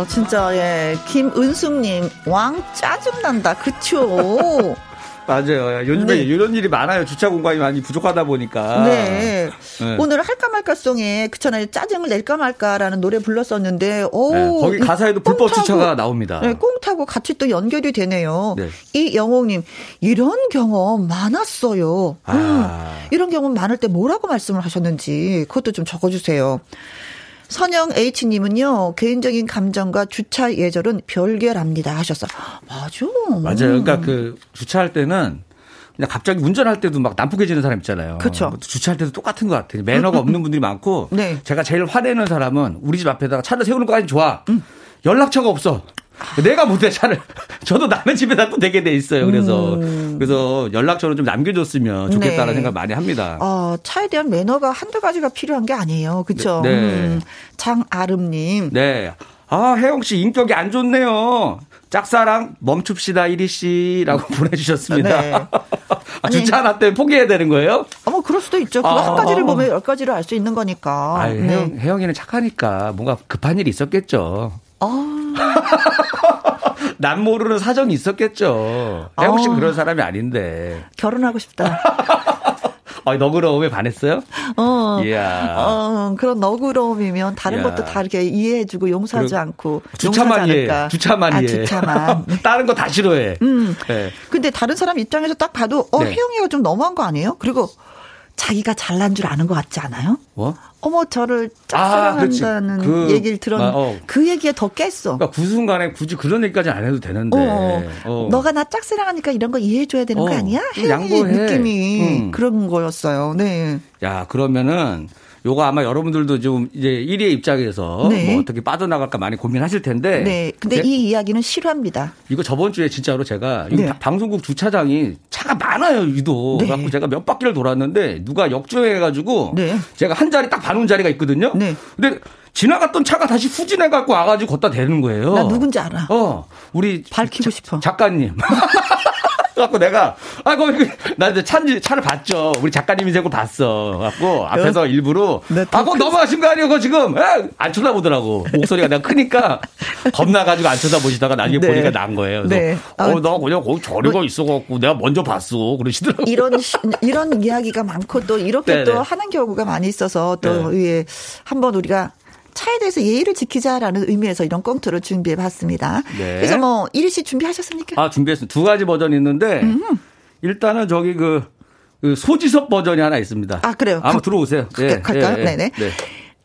진짜, 예. 김은숙님, 왕 짜증난다. 그쵸? 맞아요. 요즘에 네. 이런 일이 많아요. 주차 공간이 많이 부족하다 보니까. 네. 네. 오늘 할까 말까송에 그전에 짜증을 낼까 말까라는 노래 불렀었는데, 오. 네. 거기 가사에도 불법 꽁타고, 주차가 나옵니다. 네. 꽁타고 같이 또 연결이 되네요. 네. 이영옥님, 이런 경험 많았어요. 아. 음, 이런 경험 많을 때 뭐라고 말씀을 하셨는지 그것도 좀 적어주세요. 선영 H님은요, 개인적인 감정과 주차 예절은 별개랍니다. 하셨어. 맞아. 맞아요. 그러니까 그, 주차할 때는, 그냥 갑자기 운전할 때도 막 난폭해지는 사람 있잖아요. 그렇죠. 주차할 때도 똑같은 것 같아요. 매너가 없는 분들이 많고, 네. 제가 제일 화내는 사람은 우리 집 앞에다가 차를 세우는 것까지 좋아. 음. 연락처가 없어. 내가 못해 차를. 저도 남의 집에다 또 되게 돼 있어요. 그래서 음. 그래서 연락처를 좀 남겨줬으면 좋겠다라는 네. 생각 많이 합니다. 어, 차에 대한 매너가 한두 가지가 필요한 게 아니에요. 그렇죠? 네. 음. 장아름님. 네. 아, 혜영 씨 인격이 안 좋네요. 짝사랑 멈춥시다 이리 씨라고 보내주셨습니다. 네. 아, 주차 하나 때문에 포기해야 되는 거예요? 아, 뭐 그럴 수도 있죠. 그거 아, 한 가지를 보면 열 가지를 알 수 있는 거니까. 아, 네. 혜영, 혜영이는 착하니까 뭔가 급한 일이 있었겠죠. 난 모르는 사정이 있었겠죠. 혜영 씨는 그런 사람이 아닌데. 결혼하고 싶다. 아, 너그러움에 반했어요? 어, yeah. 어, 그런 너그러움이면 다른 yeah. 것도 다르게 이해해주고 용서하지 않고. 주차만 이해. 주차만 아, 이해. 주차만. 다른 거 다 싫어해. 음. 네. 근데 다른 사람 입장에서 딱 봐도 어, 네. 혜영이가 좀 너무한 거 아니에요? 그리고 자기가 잘난 줄 아는 것 같지 않아요? 뭐? 어머, 저를 짝사랑한다는 아, 그, 얘기를 들었는데 아, 어. 그 얘기에 더 깼어. 그러니까 그 순간에 굳이 그런 얘기까지는 안 해도 되는데. 어, 어. 너가 나 짝사랑하니까 이런 거 이해해줘야 되는 어, 거 아니야? 혜영이 느낌이 음. 그런 거였어요. 네. 야, 그러면은 요거 아마 여러분들도 좀 이제 일 위의 입장에서 네. 뭐 어떻게 빠져나갈까 많이 고민하실 텐데. 네. 근데 제, 이 이야기는 실화입니다. 이거 저번 주에 진짜로 제가 네. 방송국 주차장이 차가 많아요, 유독. 네. 그래서 제가 몇 바퀴를 돌았는데 누가 역주행해가지고 네. 제가 한 자리 딱 반운 자리가 있거든요. 네. 근데 지나갔던 차가 다시 후진해갖고 와가지고 걷다 대는 거예요. 나 누군지 알아. 어, 우리 밝히고 자, 싶어. 작가님. 갖고 내가 아 거기 나 이제 차를 차를 봤죠. 우리 작가님 인생을 봤어. 갖고 앞에서 일부러 아 그거 넘어가신 거 아니에요? 그거 지금 에? 안 쳐다보더라고. 목소리가 내가 크니까 겁나가지고 안 쳐다보시다가 나중에 네. 보니까 난 거예요. 그래서 네. 아, 어, 나 그냥 거기 저리가 뭐, 있어갖고 내가 먼저 봤어. 그러시더라고. 이런 이런 이야기가 많고 또 이렇게 네네. 또 하는 경우가 많이 있어서 또 네. 예, 한번 우리가. 차에 대해서 예의를 지키자라는 의미에서 이런 꽁트를 준비해봤습니다. 네. 그래서 뭐 이리 씨 준비하셨습니까? 아, 준비했습니다. 두 가지 버전이 있는데 음. 일단은 저기 그, 그 소지섭 버전이 하나 있습니다. 아, 그래요? 한번 가, 들어오세요. 가, 예, 갈까요? 예, 예, 네네. 네.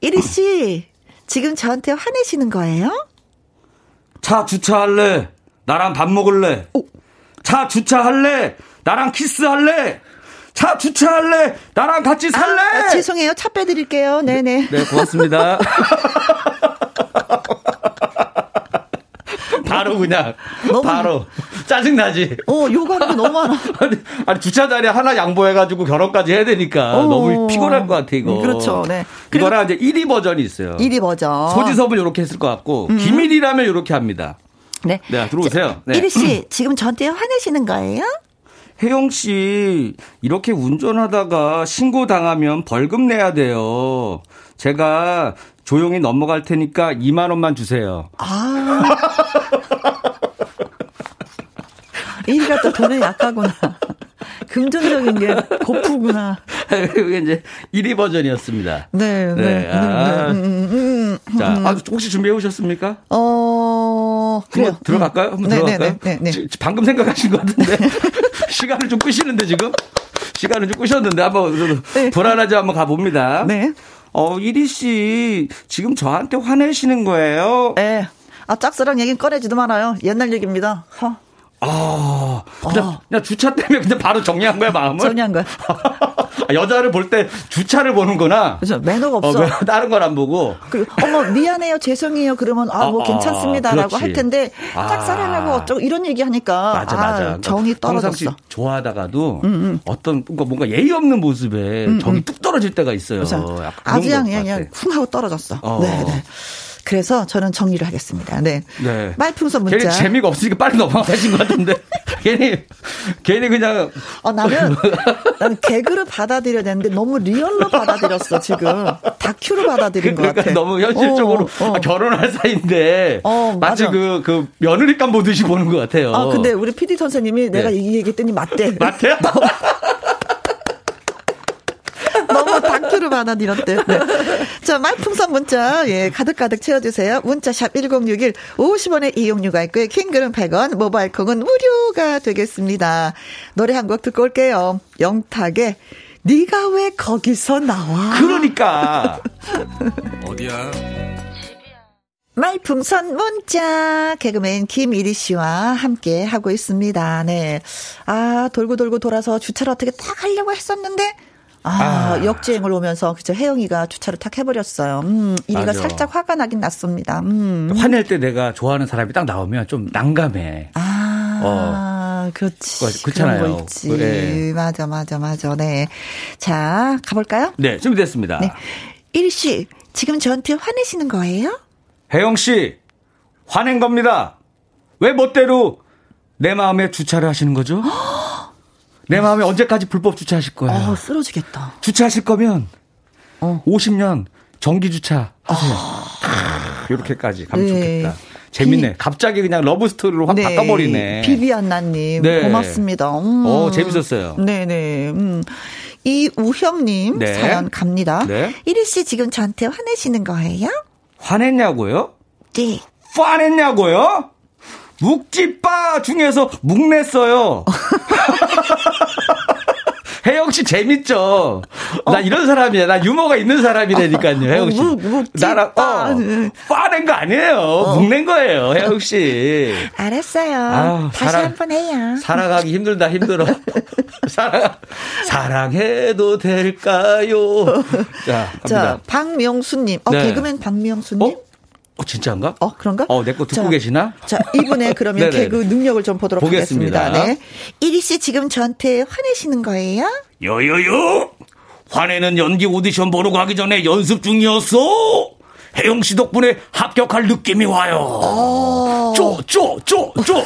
이리 씨 지금 저한테 화내시는 거예요? 차 주차할래? 나랑 밥 먹을래? 오. 차 주차할래? 나랑 키스할래? 차 주차할래? 나랑 같이 살래? 아, 아, 죄송해요. 차 빼드릴게요. 네네. 네, 고맙습니다. 바로 그냥 너무, 바로 짜증나지. 어, 욕하는 거 너무 많아. 아니, 아니 주차 자리 하나 양보해가지고 결혼까지 해야 되니까 오, 너무 피곤할 것 같아 이거. 그렇죠. 네. 이거랑 이제 일 위 버전이 있어요. 일 위 버전. 소지섭은 이렇게 했을 것 같고 음. 김일이라면 이렇게 합니다. 네. 네, 들어오세요. 네. 일 위 씨 지금 저한테 화내시는 거예요? 혜영 씨 이렇게 운전하다가 신고 당하면 벌금 내야 돼요. 제가 조용히 넘어갈 테니까 이만 원만 주세요. 아, 이리가 또 돈에 약하구나. 금전적인 게 고프구나. 이게 이제 일 위 버전이었습니다. 네, 네. 네, 아. 네, 네, 네, 네, 네. 자, 아, 혹시 준비해 오셨습니까? 어, 그래요. 들어갈까요? 한번 네, 들어갈까요? 네, 네, 네, 네. 방금 생각하신 것 같은데. 시간을 좀 끄시는데 지금 시간을 좀 끄셨는데 한번 네. 불안하지 한번 가봅니다. 네. 어, 이리 씨 지금 저한테 화내시는 거예요? 네. 아, 짝사랑 얘기는 꺼내지도 말아요. 옛날 얘기입니다. 허. 아, 그냥, 어. 그냥 주차 때문에 그냥 바로 정리한 거야, 마음을? 정리한 거야. 여자를 볼 때 주차를 보는구나. 그렇죠. 매너가 없어. 어, 다른 걸 안 보고. 그리고, 어머, 미안해요, 죄송해요. 그러면, 아, 뭐, 어, 괜찮습니다라고 할 텐데, 짝사랑하고 어쩌고 이런 얘기 하니까. 맞아, 맞아. 아, 정이 떨어졌어. 평상시 좋아하다가도 음, 음. 어떤, 뭔가 예의 없는 모습에 음, 정이 음. 뚝 떨어질 때가 있어요. 아주 그냥, 그냥 쿵 하고 떨어졌어. 어. 네, 네. 그래서 저는 정리를 하겠습니다. 네. 네. 말풍선 문자. 괜히 재미가 없으니까 빨리 넘어가신 것 같은데. 괜히, 괜히 그냥. 어, 나는, 나는 개그를 받아들여야 되는데 너무 리얼로 받아들였어, 지금. 다큐로 받아들인 그러니까 것 같아. 너무 현실적으로 어, 어. 아, 결혼할 사이인데. 어, 마치 그, 그, 며느리감 보듯이 보는 것 같아요. 아, 근데 우리 피디 선생님이 네. 내가 이 얘기했더니 맞대. 맞대요? 너무 다큐를 받아들였대. 네. 자, 말풍선 문자, 예, 가득가득 채워주세요. 문자샵 일공육일, 오십 원의 이용료가 있고요. 킹글은 백 원, 모바일 콩은 무료가 되겠습니다. 노래 한 곡 듣고 올게요. 영탁의 네가 왜 거기서 나와. 그러니까. 어디야? 말풍선 문자 개그맨 김일희 씨와 함께 하고 있습니다. 네. 아, 돌고 돌고 돌아서 주차를 어떻게 딱 하려고 했었는데 아, 아, 역주행을 오면서, 그쵸, 혜영이가 주차를 탁 해버렸어요. 음, 이리가 살짝 화가 나긴 났습니다. 음. 화낼 때 내가 좋아하는 사람이 딱 나오면 좀 난감해. 아, 어. 그렇지. 그렇잖아요. 있지. 그래. 맞아, 맞아, 맞아. 네. 자, 가볼까요? 네, 준비됐습니다. 네. 일씨, 지금 저한테 화내시는 거예요? 혜영씨, 화낸 겁니다. 왜 멋대로 내 마음에 주차를 하시는 거죠? 내 마음에 언제까지 불법 주차하실 거예요? 어, 쓰러지겠다. 주차하실 거면 어. 오십 년 정기 주차 하세요. 어. 크, 이렇게까지 가면 네. 좋겠다. 재밌네. 비... 갑자기 그냥 러브스토리로 확 네. 바꿔버리네. 비비안나님 네. 고맙습니다. 음. 어, 재밌었어요. 네네. 음. 이우형님 네. 사연 갑니다. 네. 이리 씨 지금 저한테 화내시는 거예요? 화냈냐고요? 네. 화냈냐고요? 묵찌빠 중에서 묵냈어요. 혜영씨 재밌죠? 나 어. 이런 사람이야. 나 유머가 있는 사람이라니까요, 혜영씨. 어, 나랑, 어, 빠낸 거 아니에요. 어. 묵낸 거예요, 혜영씨. 알았어요. 아유, 다시 한 번 해요. 살아가기 힘들다, 힘들어. 사랑, 사랑해도 될까요? 자, 자 박명수님. 어, 네. 개그맨 박명수님? 어? 어, 진짜인가? 어, 그런가? 어, 내 거 듣고 자, 계시나? 자, 이분의 그러면 개그 능력을 좀 보도록 보겠습니다. 하겠습니다. 네. 이리 씨 지금 저한테 화내시는 거예요? 요요요! 화내는 연기 오디션 보러 가기 전에 연습 중이었어! 혜영 씨 덕분에 합격할 느낌이 와요! 오. 쪼, 쪼, 쪼, 쪼!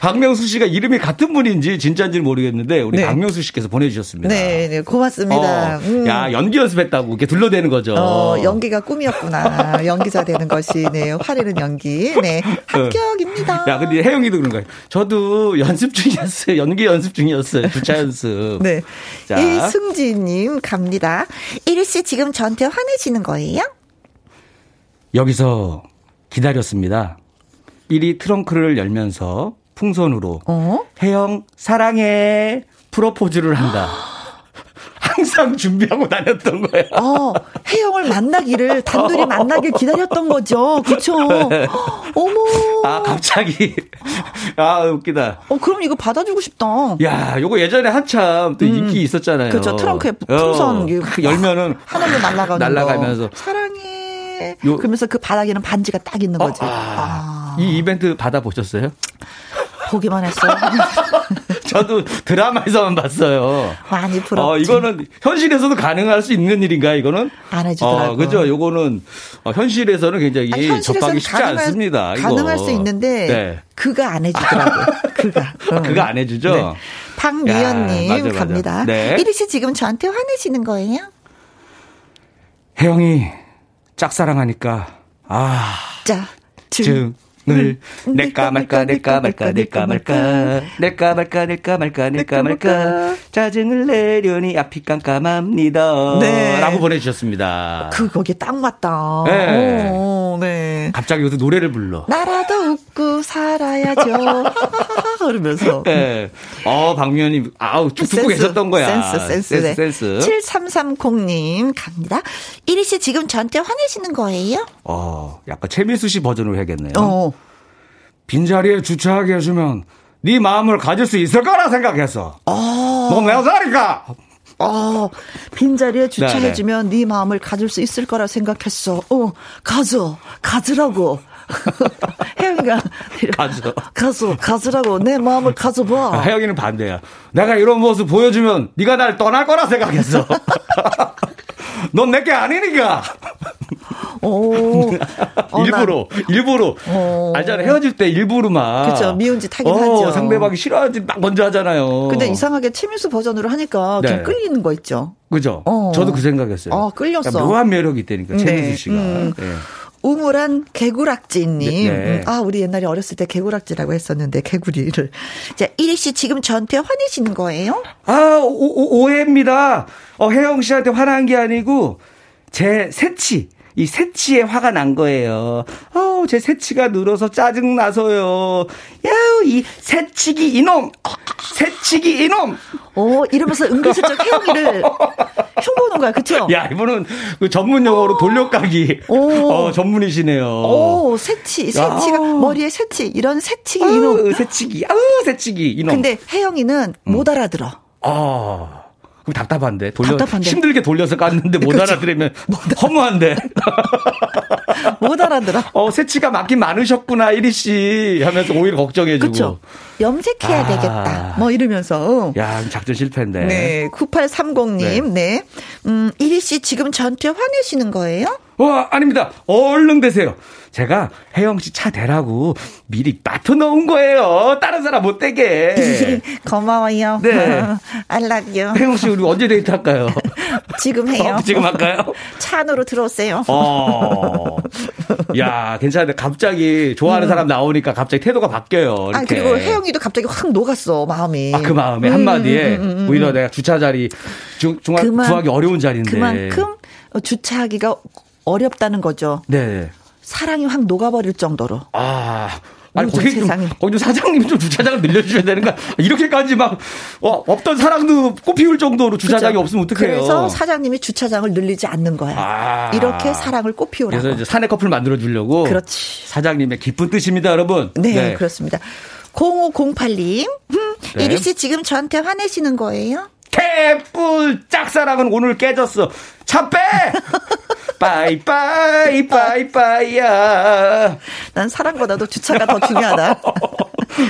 박명수 씨가 이름이 같은 분인지 진짜인지 모르겠는데 우리 네. 박명수 씨께서 보내주셨습니다. 네, 네 고맙습니다. 어, 음. 야 연기 연습했다고 이렇게 둘러대는 거죠. 어, 연기가 꿈이었구나. 연기자 되는 것이 네 화내는 연기. 네 합격입니다. 야 근데 혜영이도 그런 거예요. 저도 연습 중이었어요. 연기 연습 중이었어요. 주차 연습. 네. 자. 이승지님 갑니다. 이리 씨 지금 저한테 화내시는 거예요? 여기서 기다렸습니다. 이리 트렁크를 열면서 풍선으로 어? 혜영 사랑해 프로포즈를 한다. 항상 준비하고 다녔던 거야. 어, 혜영을 만나기를 단둘이 만나길 기다렸던 거죠. 그렇죠. 어머. 아 갑자기. 아 웃기다. 어 그럼 이거 받아주고 싶다. 야 이거 예전에 한참 또 음. 인기 있었잖아요. 그렇죠. 트렁크에 풍선 어, 열면은 하늘로 날아가는 날아가면서 거. 사랑해. 요. 그러면서 그 바닥에는 반지가 딱 있는 거지. 어, 아. 아. 이 이벤트 받아보셨어요? 보기만 했어요. 저도 드라마에서만 봤어요. 많이 부럽지. 어, 이거는 현실에서도 가능할 수 있는 일인가? 이거는 안 해주더라고요. 어, 그죠? 이거는 어, 현실에서는 굉장히 아니, 현실에서는 접하기 쉽지 가능할, 않습니다. 이거. 가능할 수 있는데 네. 그가 안 해주더라고요. 그가 어. 그가 안 해주죠. 네. 박미연님 맞아, 맞아. 갑니다. 네. 이리 씨 지금 저한테 화내시는 거예요? 혜영이. 짝사랑하니까 아 짜증을 내까 말까 내까 말까 내까 말까 내까 말까 내까 말까 내까 말까 짜증을 내려니 앞이 깜깜합니다. 네. 라고 보내주셨습니다. 그 거기에 딱 맞다. 네. 오, 네. 갑자기 요새 노래를 불러. 나라도 웃고 살아야죠. 그러면서. 네. 어, 박미연님, 아우, 쭉 듣고 계셨던 거야. 센스, 센스. 센스, 네. 센스. 칠삼삼공님, 갑니다. 이리 씨, 지금 저한테 화내시는 거예요? 어, 약간 최민수 씨 버전으로 해야겠네요. 어. 빈자리에 주차하게 해주면 네 마음을 가질 수 있을 거라 생각했어. 어. 넌 왜 살니까? 어, 빈자리에 주차해주면 네 마음을 가질 수 있을 거라 생각했어. 어, 가져, 가지라고. 혜영이가 가져, 가져, 가지라고 내 마음을 가져봐. 혜영이는 반대야. 내가 이런 모습 보여주면 네가 날 떠날 거라 생각했어. 넌 내 게 아니니까. 오, 어, 일부러, 난... 일부러. 어... 알잖아. 헤어질 때 일부러만. 그죠. 미운 짓 하긴 어, 하죠. 상대방이 싫어하지 막 먼저 하잖아요. 근데 이상하게 최민수 버전으로 하니까 네. 좀 끌리는 거 있죠. 그죠. 어. 저도 그 생각했어요. 어, 끌렸어. 그러니까 묘한 매력이 있다니까, 네. 최민수 씨가. 음. 네. 우물한 개구락지님. 네, 네. 아, 우리 옛날에 어렸을 때 개구락지라고 했었는데, 개구리를. 자, 이리 씨 지금 저한테 화내시는 거예요? 아, 오, 오, 오해입니다. 어, 혜영 씨한테 화난 게 아니고, 제 새치. 이 새치에 화가 난 거예요. 아우, 제 새치가 늘어서 짜증나서요. 야우, 이 새치기 이놈! 새치기 이놈! 어, 이러면서 은근슬쩍 혜영이를 흉보는 거야, 그쵸? 야, 이분은 그 전문 용어로 오. 돌려까기. 오. 어, 전문이시네요. 오, 새치, 새치가, 아우. 머리에 새치, 이런 새치기 아우, 이놈. 새치기, 아우, 새치기 이놈. 근데 혜영이는 음. 못 알아들어. 아. 답답한데, 돌려, 답답한데 힘들게 돌려서 깠는데 못 그렇지. 알아들으면 못 허무한데 못 알아들어. 어, 새치가 맞긴 많으셨구나 이리 씨 하면서 오히려 걱정해주고 그쵸? 염색해야 아. 되겠다 뭐 이러면서 야 작전 실패인데. 네, 구팔삼공님 네, 네. 음, 이리 씨 지금 저한테 화내시는 거예요? 와, 아닙니다. 얼른 대세요. 제가 혜영 씨 차 대라고 미리 맡아 놓은 거예요. 다른 사람 못 대게. 고마워요. 네. I love you. 혜영 씨, 우리 언제 데이트 할까요? 지금 해요. 어, 지금 할까요? 차 안으로 들어오세요. 어. 야, 괜찮은데 갑자기 좋아하는 음. 사람 나오니까 갑자기 태도가 바뀌어요. 이렇게. 아, 그리고 혜영이도 갑자기 확 녹았어, 마음이. 아, 그 마음에 음, 한마디에 음, 음, 음. 오히려 내가 주차 자리, 중, 중앙, 그만, 구하기 어려운 자리인데. 그만큼 주차하기가 어렵다는 거죠. 네. 사랑이 확 녹아버릴 정도로. 아. 아니, 거기 좀, 거기 좀 사장님이 좀 주차장을 늘려주셔야 되는 거야. 이렇게까지 막, 어, 없던 사랑도 꽃피울 정도로 주차장이 그쵸? 없으면 어떡해요. 그래서 사장님이 주차장을 늘리지 않는 거야. 아. 이렇게 사랑을 꽃피우라고. 그래서 이제 사내 커플 만들어주려고. 그렇지. 사장님의 기쁜 뜻입니다, 여러분. 네, 네. 그렇습니다. 공오공팔님. 음, 네. 이리 씨 지금 저한테 화내시는 거예요? 개뿔 짝사랑은 오늘 깨졌어. 차 빼! 빠이빠이 빠이빠이야. 난 사랑보다도 주차가 더 중요하다.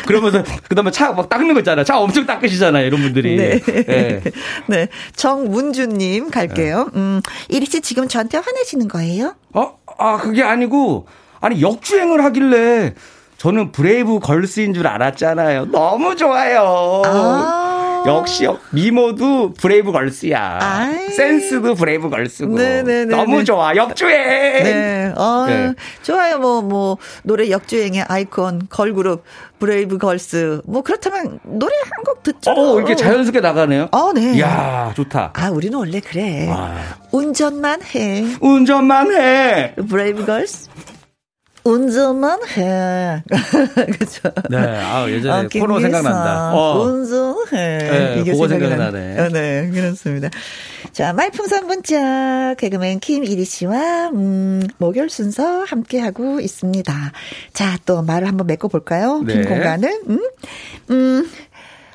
그러면서 그다음에 차 막 닦는 거 있잖아. 차 엄청 닦으시잖아요, 이런 분들이. 네. 네. 네. 정문주님 갈게요. 음, 이리 씨 지금 저한테 화내시는 거예요? 어, 아 그게 아니고 아니 역주행을 하길래 저는 브레이브 걸스인 줄 알았잖아요. 너무 좋아요. 아. 역시 미모도 브레이브 걸스야. 아이. 센스도 브레이브 걸스고. 네네네네. 너무 좋아. 역주행. 네. 어, 네. 좋아요. 뭐, 뭐, 노래 역주행의 아이콘, 걸그룹, 브레이브 걸스. 뭐, 그렇다면 노래 한 곡 듣죠. 어, 이렇게 자연스럽게 나가네요. 어, 네. 이야, 좋다. 아, 우리는 원래 그래. 와. 운전만 해. 운전만 해. 브레이브 걸스. 운전만 해. 그죠? 네. 아, 예전에 어, 코너 생각난다. 어. 운전해. 네, 이게 그거 생각나네. 어, 네. 그렇습니다. 자, 말풍선 문자. 개그맨 김일희 씨와, 음, 목요일 순서 함께하고 있습니다. 자, 또 말을 한번 메꿔볼까요? 네. 빈 공간을. 음, 음,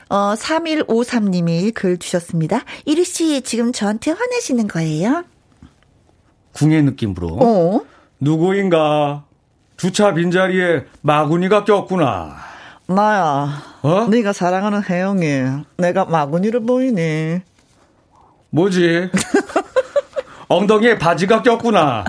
어, 삼일오삼님이 글 주셨습니다. 일희 씨, 지금 저한테 화내시는 거예요? 궁예 느낌으로. 어. 누구인가? 주차 빈자리에 마구니가 꼈구나. 나야. 어? 네가 사랑하는 혜영이. 내가 마구니를 보이니. 뭐지? 엉덩이에 바지가 꼈구나.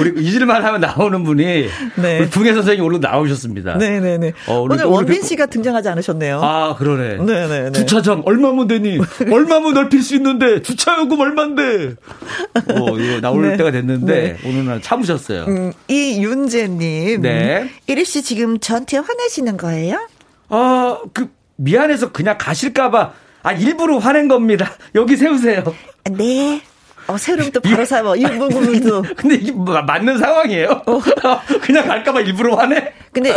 우리 잊을만 하면 나오는 분이 네. 우리 붕해 선생님 오늘 나오셨습니다. 네네네. 어, 오늘, 오늘 원빈 씨가 등장하지 않으셨네요. 아 그러네. 네네네. 주차장 얼마면 되니? 얼마면 넓힐 수 있는데 주차요금 얼만데? 어, 이거 나올 네. 때가 됐는데 네. 오늘은 참으셨어요. 음, 이윤재님. 네. 이리 씨 지금 저한테 화내시는 거예요? 아, 그 미안해서 그냥 가실까봐. 아 일부러 화낸 겁니다. 여기 세우세요. 네. 어, 새로운 또 바로 사와 일본군도. 근데 이게 맞는 상황이에요? 어. 그냥 갈까봐 일부러 화내? 근데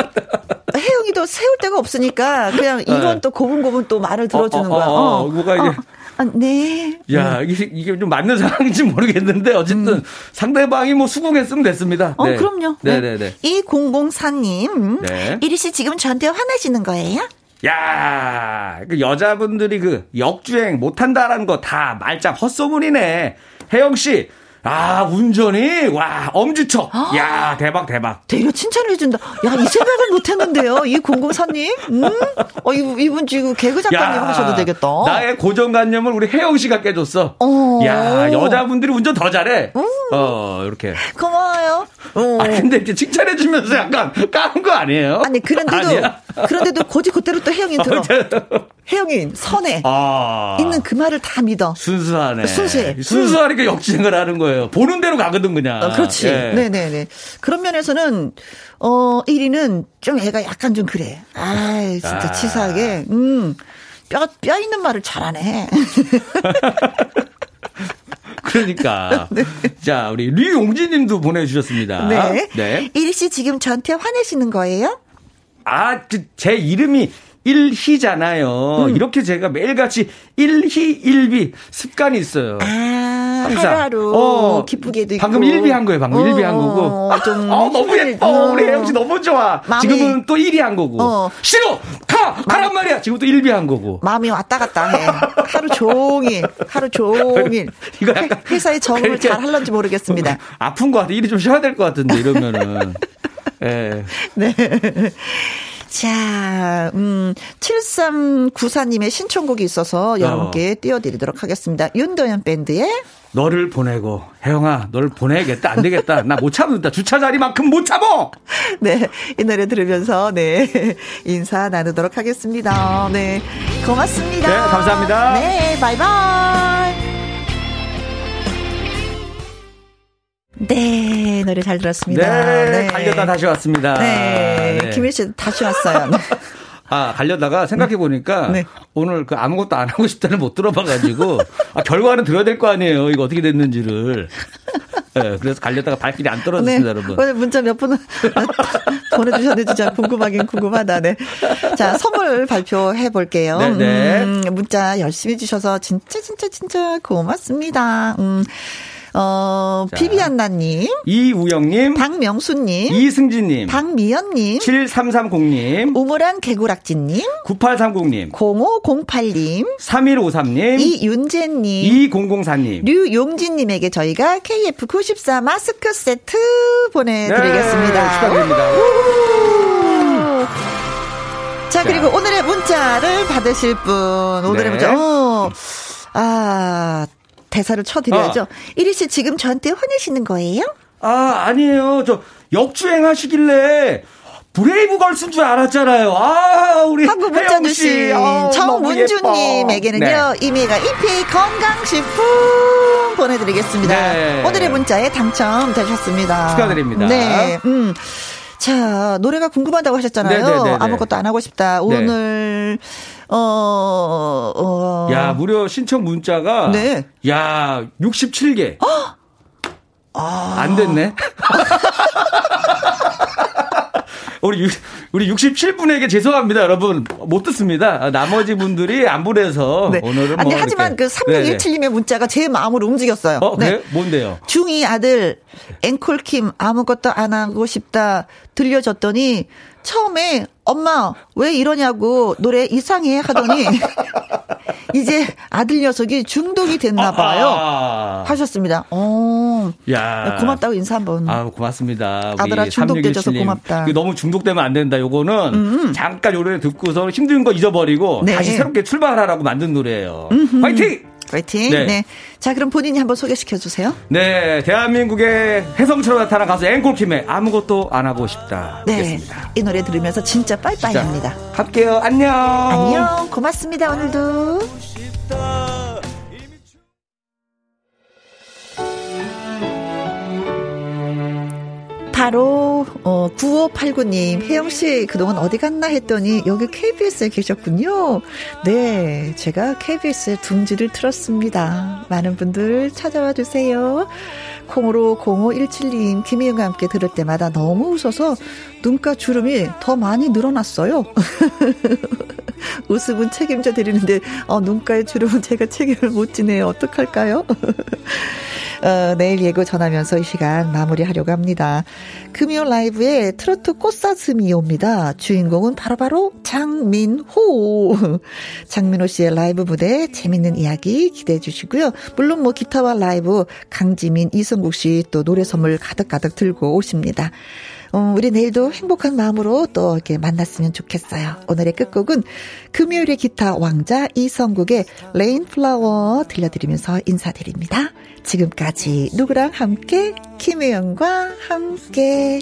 혜영이도 세울 데가 없으니까 그냥 이런 네. 또 고분고분 또 말을 들어주는 어, 어, 어, 거야. 어, 어, 뭐가 이게. 어. 아, 네. 야, 이게, 이게 좀 맞는 상황인지 모르겠는데, 어쨌든 음. 상대방이 뭐 수긍했으면 됐습니다. 어, 네. 그럼요. 네네네. 이공공사 님. 네. 이리 씨 지금 저한테 화나시는 거예요? 야, 그 여자분들이 그 역주행 못한다라는 거 다 말짱 헛소문이네. 혜영씨. 아, 운전이? 와, 엄지척. 아, 야, 대박, 대박. 되게 칭찬을 해준다. 야, 이 생각을 못했는데요. 이 공공사님. 음? 어, 이분, 이분 지금 개그작가님 하셔도 되겠다. 나의 고정관념을 우리 혜영씨가 깨줬어. 어. 야, 여자분들이 운전 더 잘해. 음. 어, 이렇게. 고마워요. 어. 아, 근데 이렇게 칭찬해주면서 약간 까는 거 아니에요? 아니, 그런데도, 아니야. 그런데도 고지 그대로 또 혜영이 들어. 어, 혜영이 선해. 아. 있는 그 말을 다 믿어. 순수하네. 순수해. 순수하니까 역주행을 하는 거예요. 보는 대로 가거든 그냥. 어, 그렇지. 예. 네네네. 그런 면에서는 어 일 위는 좀 애가 약간 좀 그래. 아 진짜 아. 치사하게. 음 뼈 뼈 있는 말을 잘하네. 그러니까. 네. 자 우리 류용진님도 보내주셨습니다. 네. 네. 일 위 씨 지금 저한테 화내시는 거예요? 아 제 이름이. 일희잖아요. 음. 이렇게 제가 매일같이 일희 일비 습관이 있어요. 아, 하루하루 어, 기쁘게도 있고. 방금 일비 한 거예요. 방금 어, 일비 한 거고. 아, 좀 어, 너무 예뻐. 어. 우리 혜영 씨 너무 좋아. 지금은 또 일이 한 거고. 어. 싫어. 가. 가란 말이야. 지금 또 일비 한 거고. 마음이 왔다 갔다 해. 하루 종일. 하루 종일. 이거 약간 회, 회사의 정을 잘 하려는지 모르겠습니다. 아픈 거 같아. 일이 좀 쉬어야 될 것 같은데 이러면은. 네. 네. 자, 음, 칠삼구사 님의 신청곡이 있어서 여러분께 어. 띄워드리도록 하겠습니다. 윤도현 밴드의 너를 보내고, 혜영아, 너를 보내야겠다, 안 되겠다. 나 못 참는다. 주차 자리만큼 못 참어! 네, 이 노래 들으면서, 네, 인사 나누도록 하겠습니다. 네, 고맙습니다. 네, 감사합니다. 네, 바이바이. 네, 노래 잘 들었습니다. 네, 네. 갈려다 다시 왔습니다. 네, 네. 김일희 씨 다시 왔어요. 아, 갈려다가 생각해보니까 네. 오늘 그 아무것도 안 하고 싶다는 못 들어봐가지고 아, 결과는 들어야 될 거 아니에요. 이거 어떻게 됐는지를. 네, 그래서 갈려다가 발길이 안 떨어졌습니다, 네. 여러분. 오늘 문자 몇 분 보내주셨는지 진짜 궁금하긴 궁금하다. 네. 자, 선물 발표해 볼게요. 음, 문자 열심히 주셔서 진짜 진짜 진짜 고맙습니다. 음. 어, 비비안나님, 이우영님, 박명수님, 이승진님, 박미연님, 칠삼삼공 님, 우물한 개구락지님, 구팔삼공 님, 공오공팔 님, 삼일오삼 님, 이윤재님, 이공공사 님, 류용진님에게 저희가 케이에프 구십사 마스크 세트 보내드리겠습니다. 네, 축하드립니다. 자, 그리고 자. 오늘의 문자를 받으실 분, 오늘의 네. 문자, 어, 아, 대사를 쳐드려야죠. 어. 이리 씨 지금 저한테 화내시는 거예요? 아 아니에요. 저 역주행하시길래 브레이브 걸스인 줄 알았잖아요. 아 우리 한국 문자 주신 정문주님에게는요. 네. 이미가 이피 건강식품 보내드리겠습니다. 네. 오늘의 문자에 당첨되셨습니다. 축하드립니다. 네. 음. 자 노래가 궁금하다고 하셨잖아요. 네네네네. 아무것도 안 하고 싶다. 오늘 네. 어, 어. 야 무려 신청 문자가 네. 야 육십칠 개. 어? 아. 안 됐네. 우리 우리 육십칠 분에게 죄송합니다, 여러분. 못 듣습니다. 나머지 분들이 안 보내서 네. 오늘은 아니 뭐 하지만 이렇게. 그 삼육일칠 님의 문자가 제 마음으로 움직였어요. 어, 네. 그래요? 뭔데요? 중이 아들 앵콜킴 아무것도 안 하고 싶다 들려줬더니 처음에 엄마 왜 이러냐고 노래 이상해 하더니 이제 아들 녀석이 중독이 됐나 봐요. 아하. 하셨습니다. 오. 야. 고맙다고 인사 한번. 아, 고맙습니다. 아들아 중독돼줘서 고맙다. 너무 중독되면 안 된다. 요거는 음음. 잠깐 노래 듣고서 힘든 거 잊어버리고 네. 다시 새롭게 출발하라고 만든 노래예요. 음흠. 화이팅! 화이팅. 네. 네. 자, 그럼 본인이 한번 소개시켜 주세요. 네. 대한민국의 혜성처럼 나타난 가수 앵콜킴의 아무것도 안 하고 싶다. 네. 듣겠습니다. 이 노래 들으면서 진짜 빠이빠이 진짜. 합니다. 갈게요. 안녕. 안녕. 고맙습니다. 오늘도. 바로 어, 구오팔구 님, 혜영씨 그동안 어디 갔나 했더니 여기 케이비에스에 계셨군요. 네, 제가 케이비에스에 둥지를 틀었습니다. 많은 분들 찾아와 주세요. 콩으로 공오일칠 님, 김희영과 함께 들을 때마다 너무 웃어서 눈가 주름이 더 많이 늘어났어요. 웃음은 책임져 드리는데 어, 눈가의 주름은 제가 책임을 못 지네요. 어떡할까요? 어, 내일 예고 전하면서 이 시간 마무리하려고 합니다. 금요 라이브에 트로트 꽃사슴이 옵니다. 주인공은 바로바로 바로 장민호. 장민호 씨의 라이브 무대 재밌는 이야기 기대해 주시고요. 물론 뭐 기타와 라이브 강지민, 이성국 씨 또 노래 선물 가득가득 들고 오십니다. 음, 우리 내일도 행복한 마음으로 또 이렇게 만났으면 좋겠어요. 오늘의 끝곡은 금요일의 기타 왕자 이성국의 레인플라워 들려드리면서 인사드립니다. 지금까지 누구랑 함께? 김혜영과 함께.